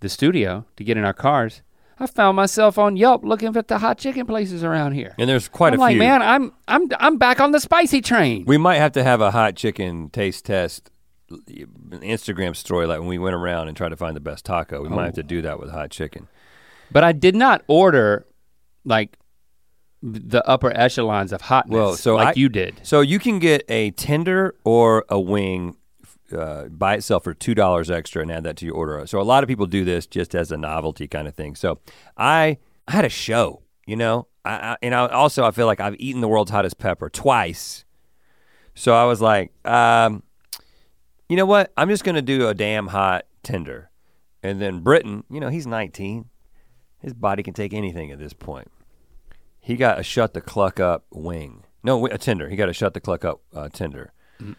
the studio to get in our cars. I found myself on Yelp looking at the hot chicken places around here. And there's quite a few. Man, I'm back on the spicy train. We might have to have a hot chicken taste test Instagram story, like when we went around and tried to find the best taco. We might have to do that with hot chicken. But I did not order like the upper echelons of hotness you did. So you can get a tender or a wing by itself for $2 extra and add that to your order. So a lot of people do this just as a novelty kind of thing. So I had a show, you know? I feel like I've eaten the world's hottest pepper twice. So I was like, you know what? I'm just gonna do a damn hot tender. And then Britton, you know, he's 19. His body can take anything at this point. He got a shut the cluck up wing. No, a tender. He got a shut the cluck up tender. Mm-mm.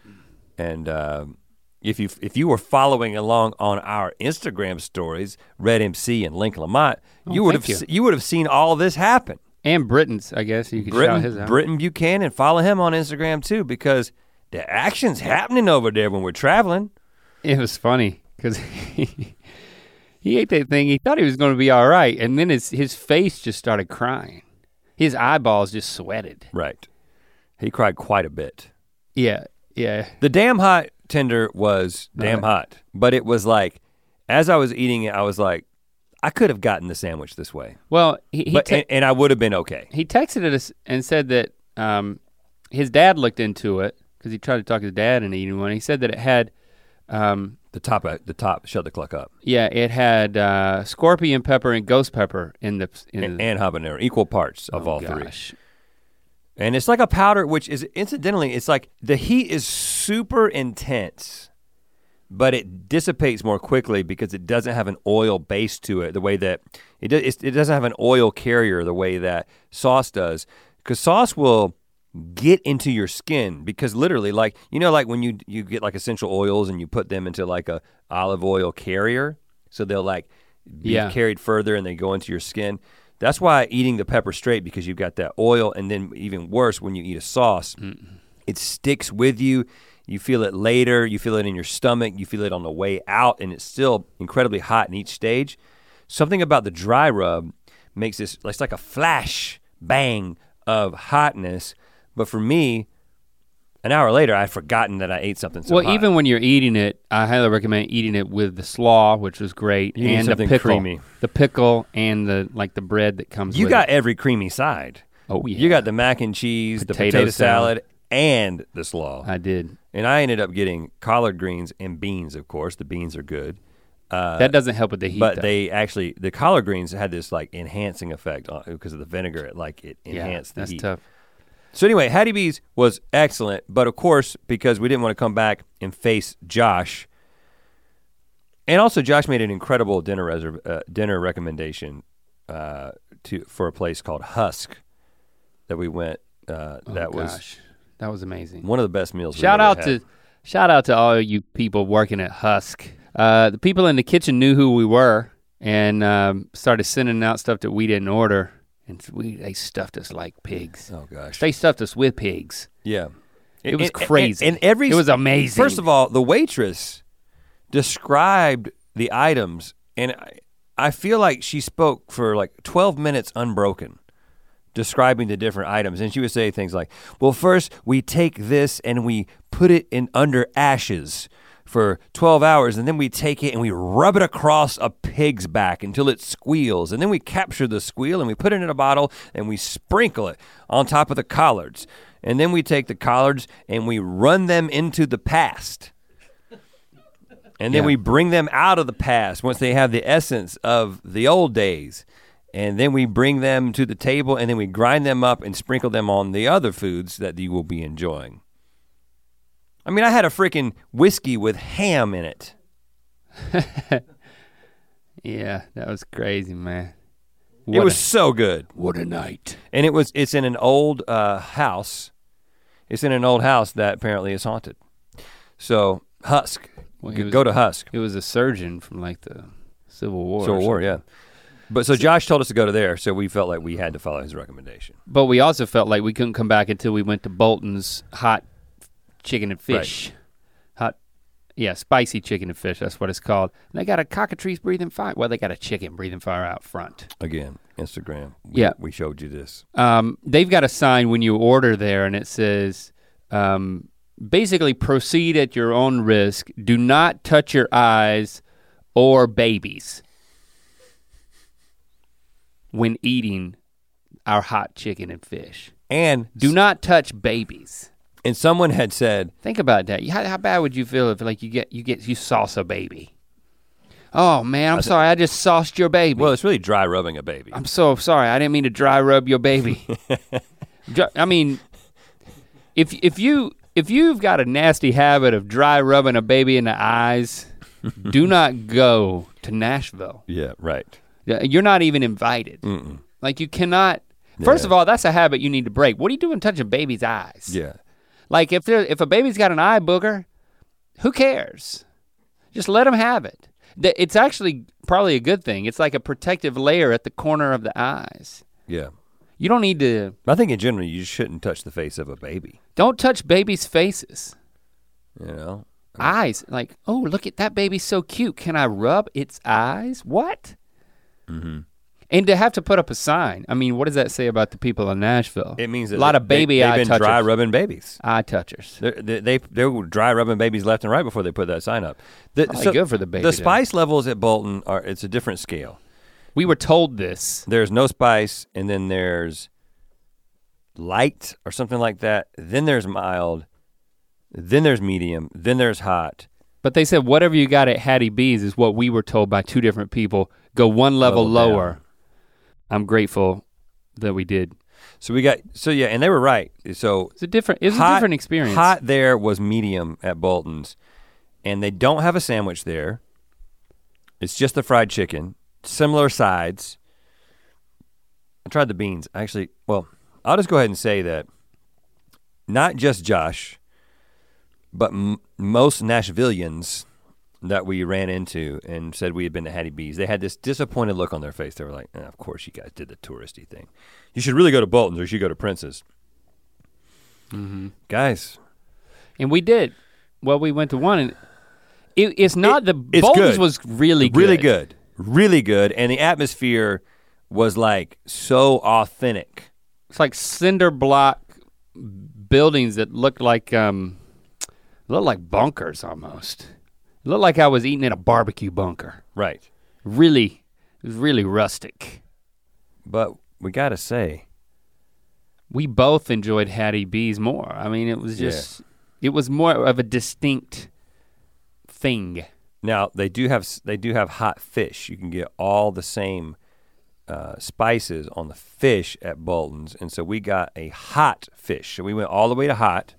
And if you were following along on our Instagram stories, Red MC and Link Lamont, you would have seen all of this happen. And Britton's, I guess you could shout his out. Britton Buchanan, follow him on Instagram too, because the action's happening over there when we're traveling. It was funny because He ate that thing, he thought he was gonna be all right, and then his face just started crying. His eyeballs just sweated. Right. He cried quite a bit. Yeah. The damn hot tender was damn hot, but it was like, as I was eating it, I was like, I could have gotten the sandwich this way. Well, and I would have been okay. He texted us and said that his dad looked into it, because he tried to talk to his dad into eating one. He said that it had the top shut the cluck up. Yeah, it had scorpion pepper and ghost pepper and habanero, equal parts of all three. And it's like a powder, which is incidentally, it's like the heat is super intense, but it dissipates more quickly because it doesn't have an oil base to it the way that, it doesn't have an oil carrier the way that sauce does. Because sauce will get into your skin, because literally like, you know, like when you get like essential oils and you put them into like a olive oil carrier, so they'll like be carried further and they go into your skin. That's why eating the pepper straight, because you've got that oil, and then even worse when you eat a sauce, it sticks with you. You feel it later, you feel it in your stomach, you feel it on the way out, and it's still incredibly hot in each stage. Something about the dry rub makes this, it's like a flash bang of hotness, but for me, an hour later I'd forgotten that I ate something so hot. Even when you're eating it, I highly recommend eating it with the slaw, which was great, and the pickle. Creamy. The pickle and the bread that comes with it. You got every creamy side. Oh yeah. You got the mac and cheese, the potato salad, and the slaw. I did. And I ended up getting collard greens and beans, of course. The beans are good. That doesn't help with the heat, but they actually, the collard greens had this like enhancing effect because of the vinegar. It enhanced the heat. That's tough. So anyway, Hattie B's was excellent, but of course, because we didn't want to come back and face Josh, and also Josh made an incredible dinner recommendation for a place called Husk that we went. That was amazing. One of the best meals Shout out to all you people working at Husk. The people in the kitchen knew who we were and started sending out stuff that we didn't order. And they stuffed us like pigs. Oh gosh. They stuffed us with pigs. Yeah. It was crazy. It was amazing. First of all, the waitress described the items, and I feel like she spoke for like 12 minutes unbroken, describing the different items. And she would say things like, well, first we take this and we put it in under ashes for 12 hours, and then we take it and we rub it across a pig's back until it squeals, and then we capture the squeal and we put it in a bottle and we sprinkle it on top of the collards, and then we take the collards and we run them into the past. And then we bring them out of the past once they have the essence of the old days. And then we bring them to the table, and then we grind them up and sprinkle them on the other foods that you will be enjoying. I mean, I had a freaking whiskey with ham in it. Yeah, that was crazy, man. It was so good. What a night. And it's in an old house. It's in an old house that apparently is haunted. So Husk, go to Husk. It was a surgeon from like the Civil War. Civil War, yeah. But so Josh told us to go to there, so we felt like we had to follow his recommendation. But we also felt like we couldn't come back until we went to Bolton's Hot Chicken and Fish. Right. Spicy chicken and fish, that's what it's called. And they got a cockatrice breathing fire. Well, they got a chicken breathing fire out front. Again, Instagram, we showed you this. They've got a sign when you order there, and it says, basically proceed at your own risk. Do not touch your eyes or babies when eating our hot chicken and fish. And do not touch babies. And someone had said, think about that. How bad would you feel if like you sauce a baby? Oh man, I'm sorry, I just sauced your baby. Well, it's really dry rubbing a baby. I'm so sorry, I didn't mean to dry rub your baby. I mean, if you've got a nasty habit of dry rubbing a baby in the eyes, do not go to Nashville. Yeah, right. You're not even invited. Mm-mm. Like you cannot, first of all, that's a habit you need to break. What are you doing touching baby's eyes? Yeah. Like if a baby's got an eye booger, who cares? Just let them have it. It's actually probably a good thing. It's like a protective layer at the corner of the eyes. Yeah. You don't need to. I think in general, you shouldn't touch the face of a baby. Don't touch babies' faces. You know? eyes. Like, oh, look at that baby's so cute. Can I rub its eyes? What? Mm-hmm. And to have to put up a sign. I mean, what does that say about the people in Nashville? It means that a lot of baby eye touchers. They've been dry rubbing babies. Eye touchers. They were dry rubbing babies left and right before they put that sign up. So good for the baby. The spice levels at Bolton are, it's a different scale. We were told this. There's no spice, and then there's light or something like that. Then there's mild. Then there's medium. Then there's hot. But they said whatever you got at Hattie B's is what we were told by two different people. Go one level lower. Down. I'm grateful that we did. So yeah, and they were right. So it's a different experience. Hot there was medium at Bolton's, and they don't have a sandwich there. It's just the fried chicken, similar sides. I tried the beans. Actually, well, I'll just go ahead and say that not just Josh, but most Nashvillians that we ran into and said we had been to Hattie B's, they had this disappointed look on their face. They were like, eh, of course you guys did the touristy thing. You should really go to Bolton's or you should go to Prince's. Mm-hmm. Guys. And we did. Well, we went to one and Bolton's was really good. Really good, really good. And the atmosphere was like so authentic. It's like cinder block buildings that looked like bunkers almost. It looked like I was eating in a barbecue bunker. Right. Really, it was really rustic. But we gotta say, we both enjoyed Hattie B's more. I mean, it was more of a distinct thing. Now they do have hot fish. You can get all the same spices on the fish at Bolton's, and so we got a hot fish. So we went all the way to hot.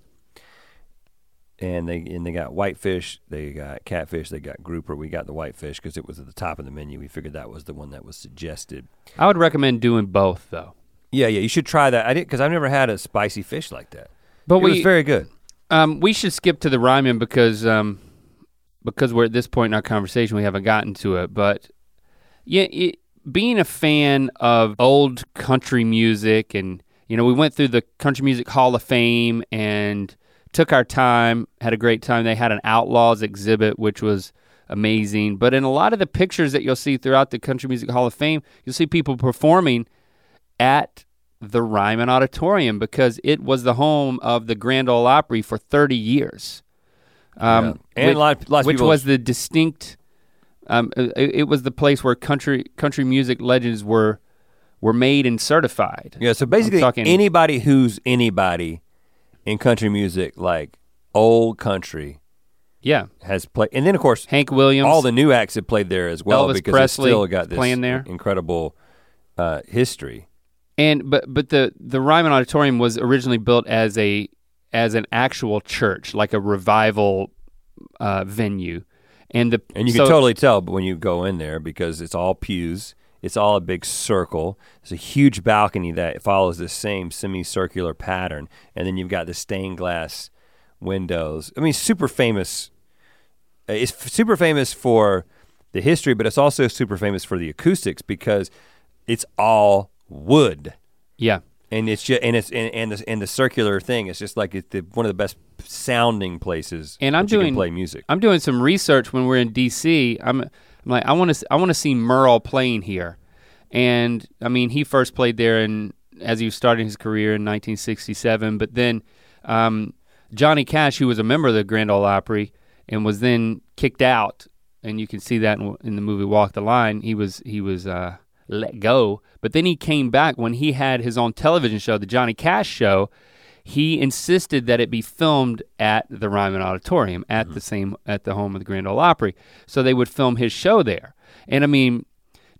And they got whitefish, they got catfish, they got grouper. We got the whitefish because it was at the top of the menu. We figured that was the one that was suggested. I would recommend doing both though. Yeah, you should try that. I did because I've never had a spicy fish like that. But it was very good. We should skip to the Ryman because we're at this point in our conversation, we haven't gotten to it. But yeah, being a fan of old country music, and you know, we went through the Country Music Hall of Fame and took our time, had a great time. They had an Outlaws exhibit, which was amazing. But in a lot of the pictures that you'll see throughout the Country Music Hall of Fame, you'll see people performing at the Ryman Auditorium because it was the home of the Grand Ole Opry for 30 years. Yeah. And lots which was the distinct, it was the place where country music legends were made and certified. Yeah, so basically anybody who's anybody in country music, like old country, yeah, has played, and then of course Hank Williams, all the new acts have played there as well. Elvis because Presley still got this playing there. Incredible history. And but the Ryman Auditorium was originally built as an actual church, like a revival venue, and you can totally tell when you go in there because it's all pews. It's all a big circle. It's a huge balcony that follows the same semicircular pattern. And then you've got the stained glass windows. I mean, super famous. It's super famous for the history, but it's also super famous for the acoustics because it's all wood. Yeah. And it's just, and the circular thing, it's just like one of the best sounding places you can play music. I'm doing some research when we're in DC. I'm like, I want to see Merle playing here. And I mean, he first played there as he was starting his career in 1967, but then Johnny Cash, who was a member of the Grand Ole Opry and was then kicked out, and you can see that in the movie Walk the Line, he was let go, but then he came back when he had his own television show, The Johnny Cash Show. He insisted that it be filmed at the Ryman Auditorium at the home of the Grand Ole Opry. So they would film his show there. And I mean,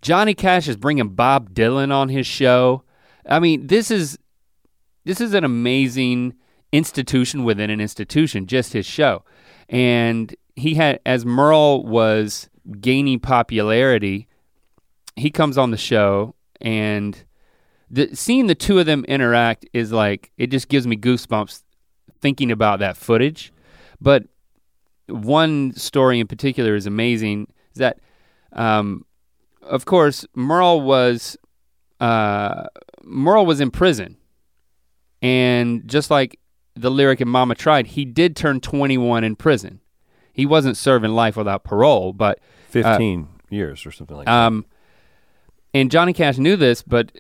Johnny Cash is bringing Bob Dylan on his show. I mean, this is an amazing institution within an institution, just his show. And he had, as Merle was gaining popularity, he comes on the show and seeing the two of them interact is like, it just gives me goosebumps thinking about that footage. But one story in particular is amazing, is that of course Merle was in prison, and just like the lyric in Mama Tried, he did turn 21 in prison. He wasn't serving life without parole, but 15 years or something like that. And Johnny Cash knew this, but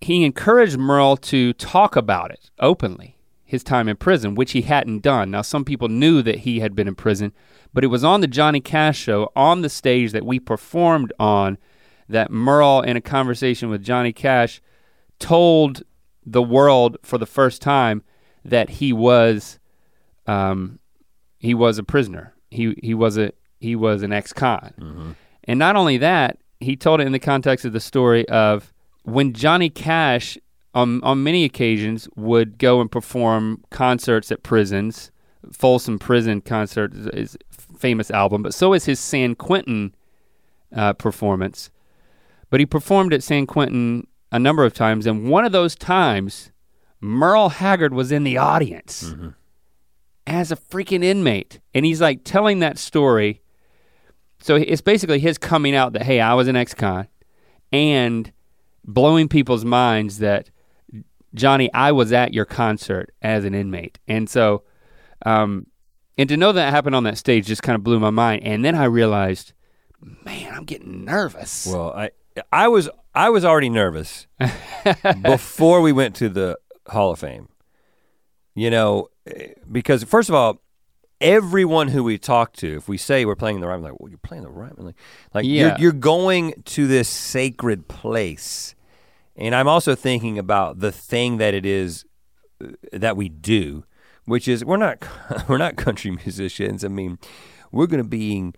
he encouraged Merle to talk about it openly, his time in prison, which he hadn't done. Now, some people knew that he had been in prison, but it was on the Johnny Cash Show, on the stage that we performed on, that Merle, in a conversation with Johnny Cash, told the world for the first time that he was a prisoner. He was an ex-con. Mm-hmm. And not only that, he told it in the context of the story of when Johnny Cash, on many occasions, would go and perform concerts at prisons. Folsom Prison Concert is a famous album, but so is his San Quentin performance. But he performed at San Quentin a number of times, and one of those times, Merle Haggard was in the audience mm-hmm. as a freaking inmate. And he's like telling that story. So it's basically his coming out that, hey, I was an ex-con, and blowing people's minds that, Johnny, I was at your concert as an inmate. And so, and to know that happened on that stage just kind of blew my mind. And then I realized, man, I'm getting nervous. Well, I was already nervous before we went to the Hall of Fame. You know, because first of all, everyone who we talk to, if we say we're playing the Ryman, like, well, you're playing the Ryman, like yeah. you're going to this sacred place. And I'm also thinking about the thing that it is that we do, which is we're not country musicians. I mean, we're gonna be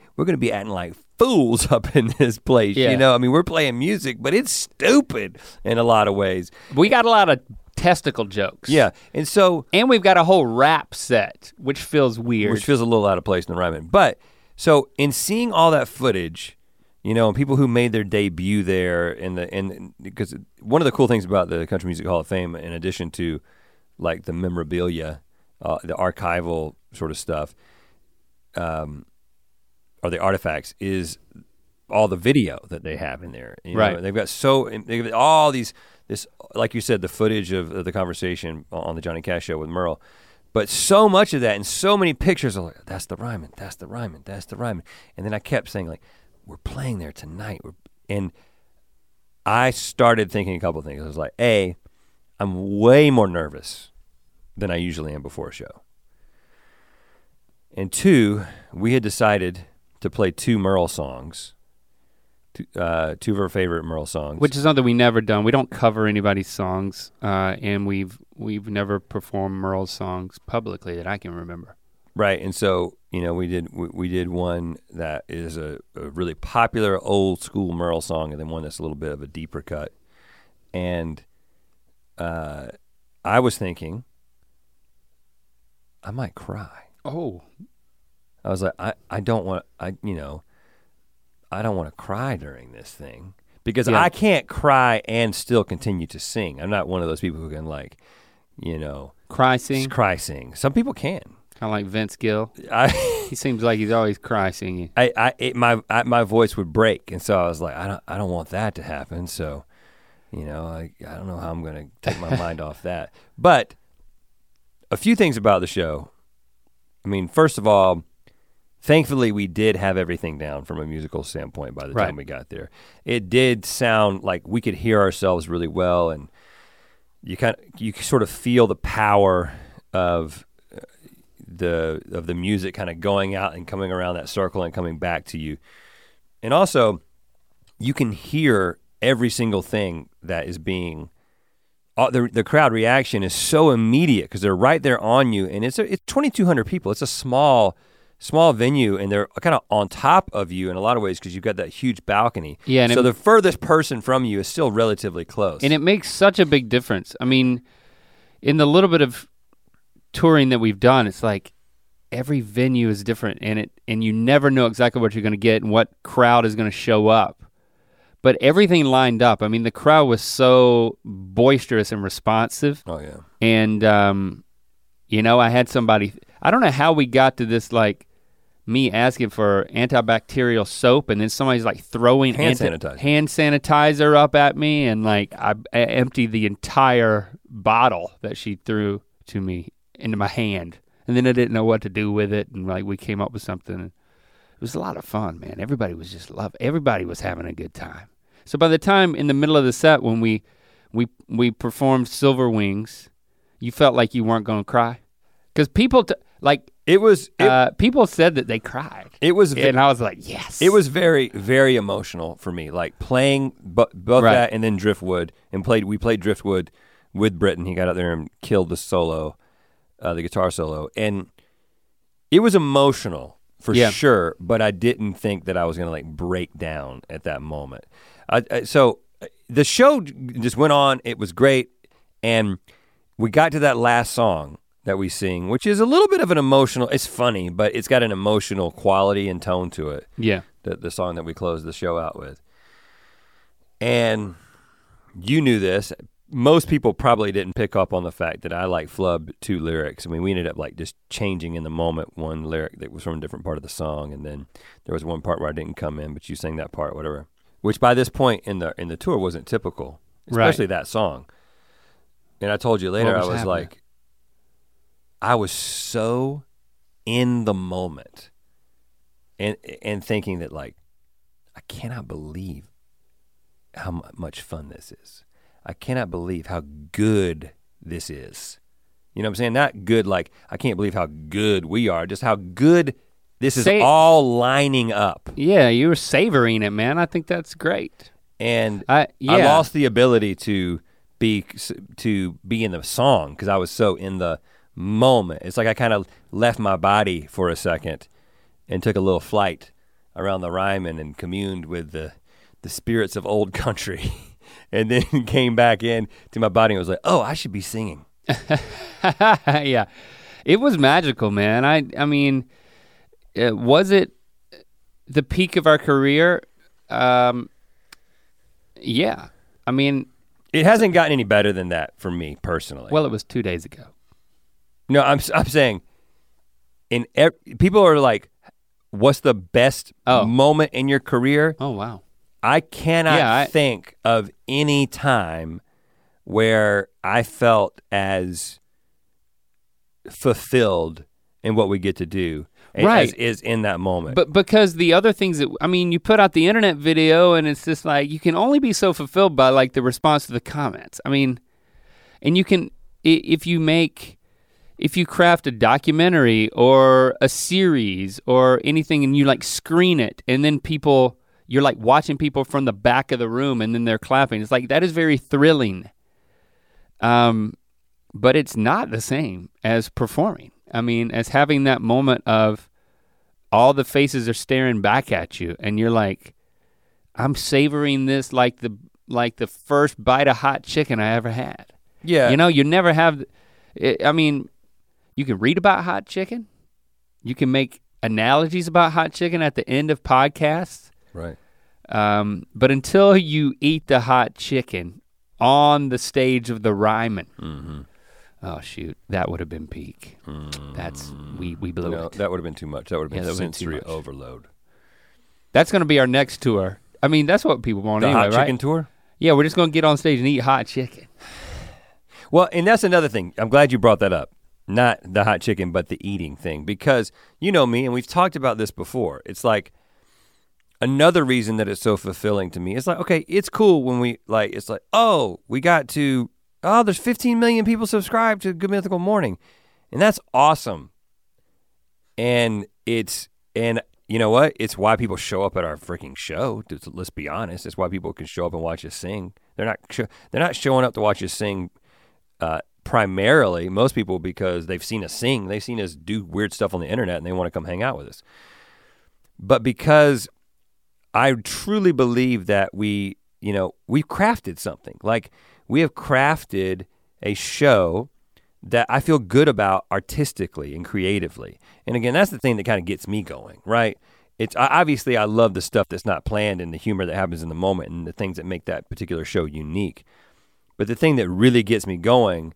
acting like fools up in this place, yeah. you know? I mean, we're playing music, but it's stupid in a lot of ways. We got a lot of testicle jokes. Yeah, and so. And we've got a whole rap set, which feels weird. Which feels a little out of place in the Ryman. But, so in seeing all that footage, you know, and people who made their debut there because one of the cool things about the Country Music Hall of Fame, in addition to like the memorabilia, the archival sort of stuff, or the artifacts, is all the video that they have in there. You right. know? They've got all these, this, like you said, the footage of the conversation on the Johnny Cash Show with Merle, but so much of that and so many pictures are like, that's the Ryman, that's the Ryman, that's the Ryman. And then I kept saying like, we're playing there tonight. And I started thinking a couple of things. I was like, A, I'm way more nervous than I usually am before a show. And two, we had decided to play two Merle songs, two of our favorite Merle songs. Which is something we never done. We don't cover anybody's songs, and we've never performed Merle's songs publicly that I can remember. Right, and so, you know, we did one that is a really popular old school Merle song, and then one that's a little bit of a deeper cut. And I was thinking, I might cry. Oh. I was like, I don't want to cry during this thing, because yeah. I can't cry and still continue to sing. I'm not one of those people who can like, you know. Cry sing. Some people can. Kind of like Vince Gill. He seems like he's always cry singing. My voice would break, and so I was like, I don't want that to happen. So, you know, I don't know how I'm gonna take my mind off that. But a few things about the show. I mean, first of all, thankfully we did have everything down from a musical standpoint by the right. time we got there. It did sound like we could hear ourselves really well, and you sort of feel the power of the music kind of going out and coming around that circle and coming back to you. And also, you can hear every single thing that is being the crowd reaction is so immediate because they're right there on you, and it's 2,200 people. It's a small venue, and they're kind of on top of you in a lot of ways because you've got that huge balcony. Yeah, and so the furthest person from you is still relatively close. And it makes such a big difference. I mean, in the little bit of touring that we've done, it's like every venue is different, and you never know exactly what you're gonna get and what crowd is gonna show up. But everything lined up. I mean, the crowd was so boisterous and responsive. Oh yeah. And you know, I had somebody, I don't know how we got to this, like me asking for antibacterial soap, and then somebody's like throwing hand sanitizer up at me, and like I emptied the entire bottle that she threw to me into my hand. And then I didn't know what to do with it, and like we came up with something. It was a lot of fun, man. Everybody was just love. Everybody was having a good time. So by the time in the middle of the set when we performed Silver Wings, you felt like you weren't gonna cry, because people people said that they cried. It was, and I was like, yes. It was very, very emotional for me. Like playing both right. that and then Driftwood, and we played Driftwood with Britton. He got out there and killed the solo. The guitar solo, and it was emotional for sure, but I didn't think that I was gonna like break down at that moment. So the show just went on, it was great, and we got to that last song that we sing, which is a little bit of an emotional, it's funny, but it's got an emotional quality and tone to it. Yeah. The song that we closed the show out with. And you knew this, most people probably didn't pick up on the fact that I like flubbed two lyrics. I mean, we ended up like just changing in the moment one lyric that was from a different part of the song, and then there was one part where I didn't come in, but you sang that part, whatever. Which by this point in the tour wasn't typical, especially that song. And I told you later, I was so in the moment and thinking that like, I cannot believe how much fun this is. I cannot believe how good this is. You know what I'm saying? Not good like, I can't believe how good we are, just how good this is all lining up. Yeah, you were savoring it, man. I think that's great. And I lost the ability to be in the song because I was so in the moment. It's like I kind of left my body for a second and took a little flight around the Ryman and communed with the spirits of old country. And then came back in to my body and was like, oh, I should be singing. Yeah, it was magical, man. I mean, was it the peak of our career? Yeah, I mean. It hasn't gotten any better than that for me personally. Well, it was 2 days ago. No, I'm saying, people are like, what's the best moment in your career? Oh, wow. I cannot think of any time where I felt as fulfilled in what we get to do as is in that moment. But because the other things that, I mean, you put out the internet video and it's just like, you can only be so fulfilled by like the response to the comments. I mean, and you can, if you craft a documentary or a series or anything and you like screen it and then people, you're like watching people from the back of the room and then they're clapping. It's like, that is very thrilling. But it's not the same as performing. I mean, as having that moment of all the faces are staring back at you and you're like, I'm savoring this like the first bite of hot chicken I ever had. Yeah. You know, you never have, I mean, you can read about hot chicken. You can make analogies about hot chicken at the end of podcasts. Right. But until you eat the hot chicken on the stage of the Ryman, oh shoot, that would have been peak. That's, we blew it. That would have been too much. That would have been sensory overload. That's gonna be our next tour. I mean, that's what people want anyway, right? The hot chicken tour? Yeah, we're just gonna get on stage and eat hot chicken. Well, and that's another thing. I'm glad you brought that up. Not the hot chicken, but the eating thing. Because you know me, and we've talked about this before. It's like, another reason that it's so fulfilling to me, it's like, okay, it's cool when we like, it's like, oh, we got to, oh, there's 15 million people subscribed to Good Mythical Morning, and that's awesome. And it's, and you know what? It's why people show up at our freaking show. Let's be honest, it's why people can show up and watch us sing. They're not showing up to watch us sing primarily. Most people because they've seen us sing, they've seen us do weird stuff on the internet, and they want to come hang out with us. But because I truly believe that we, you know, we've crafted something. Like we have crafted a show that I feel good about artistically and creatively. And again, that's the thing that kind of gets me going, right? It's obviously I love the stuff that's not planned and the humor that happens in the moment and the things that make that particular show unique. But the thing that really gets me going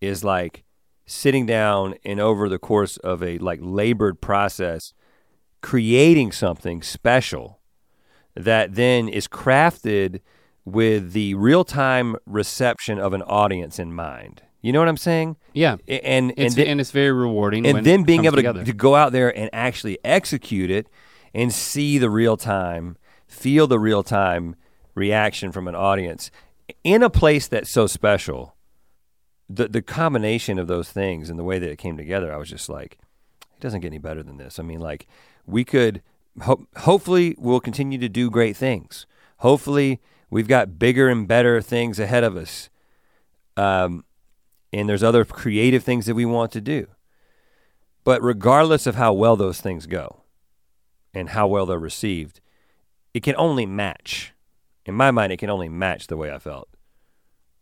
is like sitting down and over the course of a like labored process, creating something special that then is crafted with the real-time reception of an audience in mind. You know what I'm saying? Yeah. And it's very rewarding. And when then being able to go out there and actually execute it and see the real time, feel the real time reaction from an audience in a place that's so special. The combination of those things and the way that it came together, I was just like, it doesn't get any better than this. I mean, like, we could hopefully we'll continue to do great things. Hopefully we've got bigger and better things ahead of us. And there's other creative things that we want to do. But regardless of how well those things go and how well they're received, it can only match. In my mind, it can only match the way I felt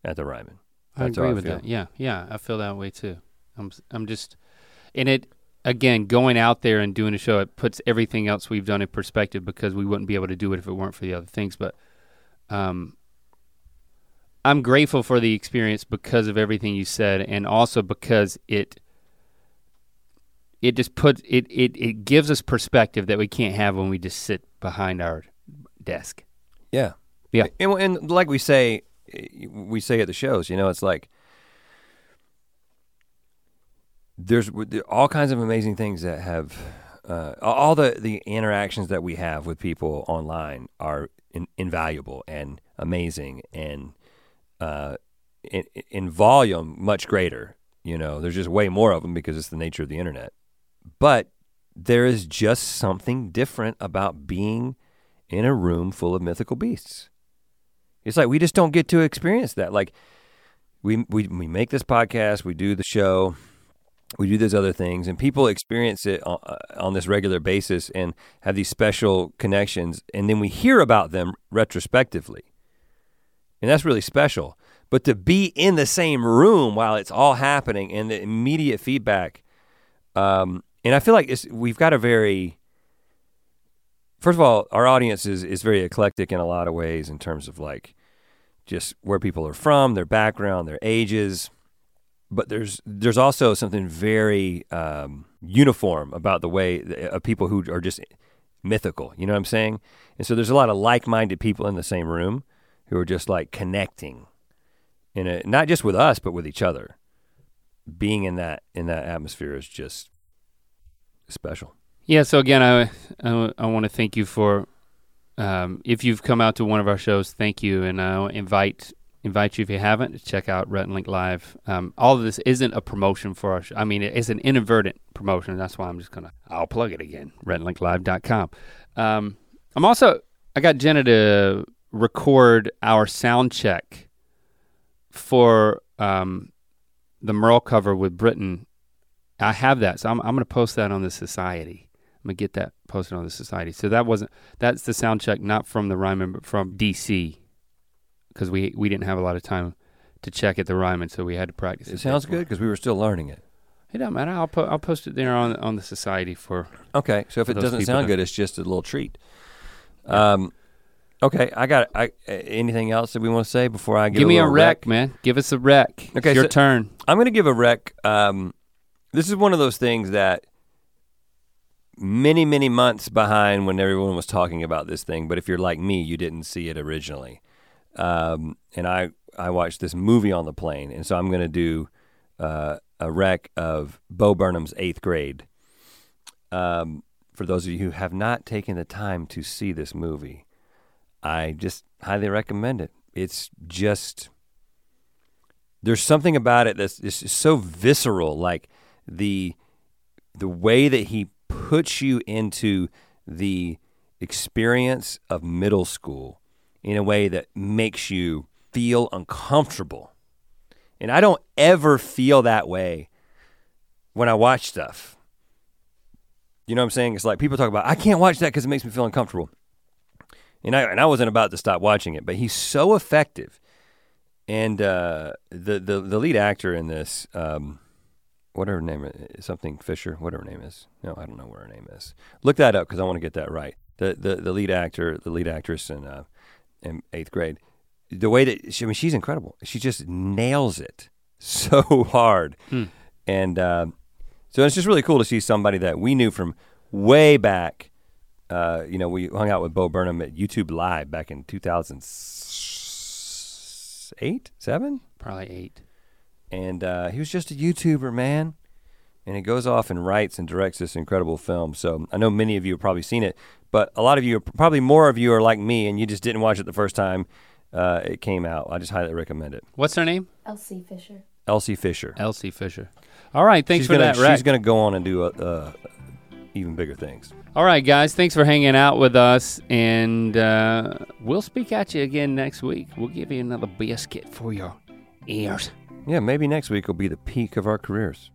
at the Ryman. That's I agree with that. Yeah, I feel that way too. I'm just, and it, again, going out there and doing a show, it puts everything else we've done in perspective because we wouldn't be able to do it if it weren't for the other things. But I'm grateful for the experience because of everything you said, and also because it just puts it gives us perspective that we can't have when we just sit behind our desk. Yeah, yeah, and like we say at the shows, you know, it's like there are all kinds of amazing things that have all the interactions that we have with people online are invaluable and amazing and. In volume much greater, you know, there's just way more of them because it's the nature of the internet. But there is just something different about being in a room full of mythical beasts. It's like we just don't get to experience that. Like we make this podcast, we do the show, we do those other things, and people experience it on this regular basis and have these special connections, and then we hear about them retrospectively. And that's really special. But to be in the same room while it's all happening and the immediate feedback, and I feel like we've got a very, first of all, our audience is very eclectic in a lot of ways in terms of like just where people are from, their background, their ages. But there's also something very uniform about the way of people who are just mythical, you know what I'm saying? And so there's a lot of like-minded people in the same room who are just like connecting in a, not just with us, but with each other. Being in that atmosphere is just special. Yeah, so again, I wanna thank you for, if you've come out to one of our shows, thank you, and I invite you if you haven't to check out Rhett and Link Live. All of this isn't a promotion for our show. I mean, it's an inadvertent promotion, that's why I'll plug it again, RhettandLinkLive.com. I got Jenna to record our sound check for the Merle cover with Britton. I have that, so I'm gonna post that on the Society. I'm gonna get that posted on the Society. So that's the sound check, not from the Ryman, but from DC, because we didn't have a lot of time to check at the Ryman, so we had to practice. It sounds good because we were still learning it. It doesn't matter. I'll post it there on the Society for. Okay, so if it doesn't sound good, it's just a little treat. Yeah. Okay, anything else that we want to say before I give me a rec, man? Give us a rec. Okay, it's your turn. I'm gonna give a rec. This is one of those things that many, many months behind when everyone was talking about this thing, but if you're like me, you didn't see it originally. And I watched this movie on the plane, and so I'm gonna do a rec of Bo Burnham's Eighth Grade. For those of you who have not taken the time to see this movie, I just highly recommend it. It's just, there's something about it that's just so visceral, like the way that he puts you into the experience of middle school in a way that makes you feel uncomfortable. And I don't ever feel that way when I watch stuff. You know what I'm saying? It's like people talk about, I can't watch that because it makes me feel uncomfortable. And I wasn't about to stop watching it, but he's so effective. And the lead actor in this, whatever her name is, something Fisher, whatever her name is. No, I don't know what her name is. Look that up because I want to get that right. The lead actor, the lead actress in Eighth Grade, the way that she, I mean, she's incredible. She just nails it so hard. Hmm. And so it's just really cool to see somebody that we knew from way back. You know, we hung out with Bo Burnham at YouTube Live back in 2008, seven? Probably eight. And he was just a YouTuber, man. And he goes off and writes and directs this incredible film. So I know many of you have probably seen it, but a lot of you, probably more of you, are like me and you just didn't watch it the first time it came out. I just highly recommend it. What's her name? Elsie Fisher. Elsie Fisher. Elsie Fisher. All right, thanks for that, Rhett. She's going to go on and do even bigger things. All right, guys, thanks for hanging out with us, and we'll speak at you again next week. We'll give you another biscuit for your ears. Yeah, maybe next week will be the peak of our careers.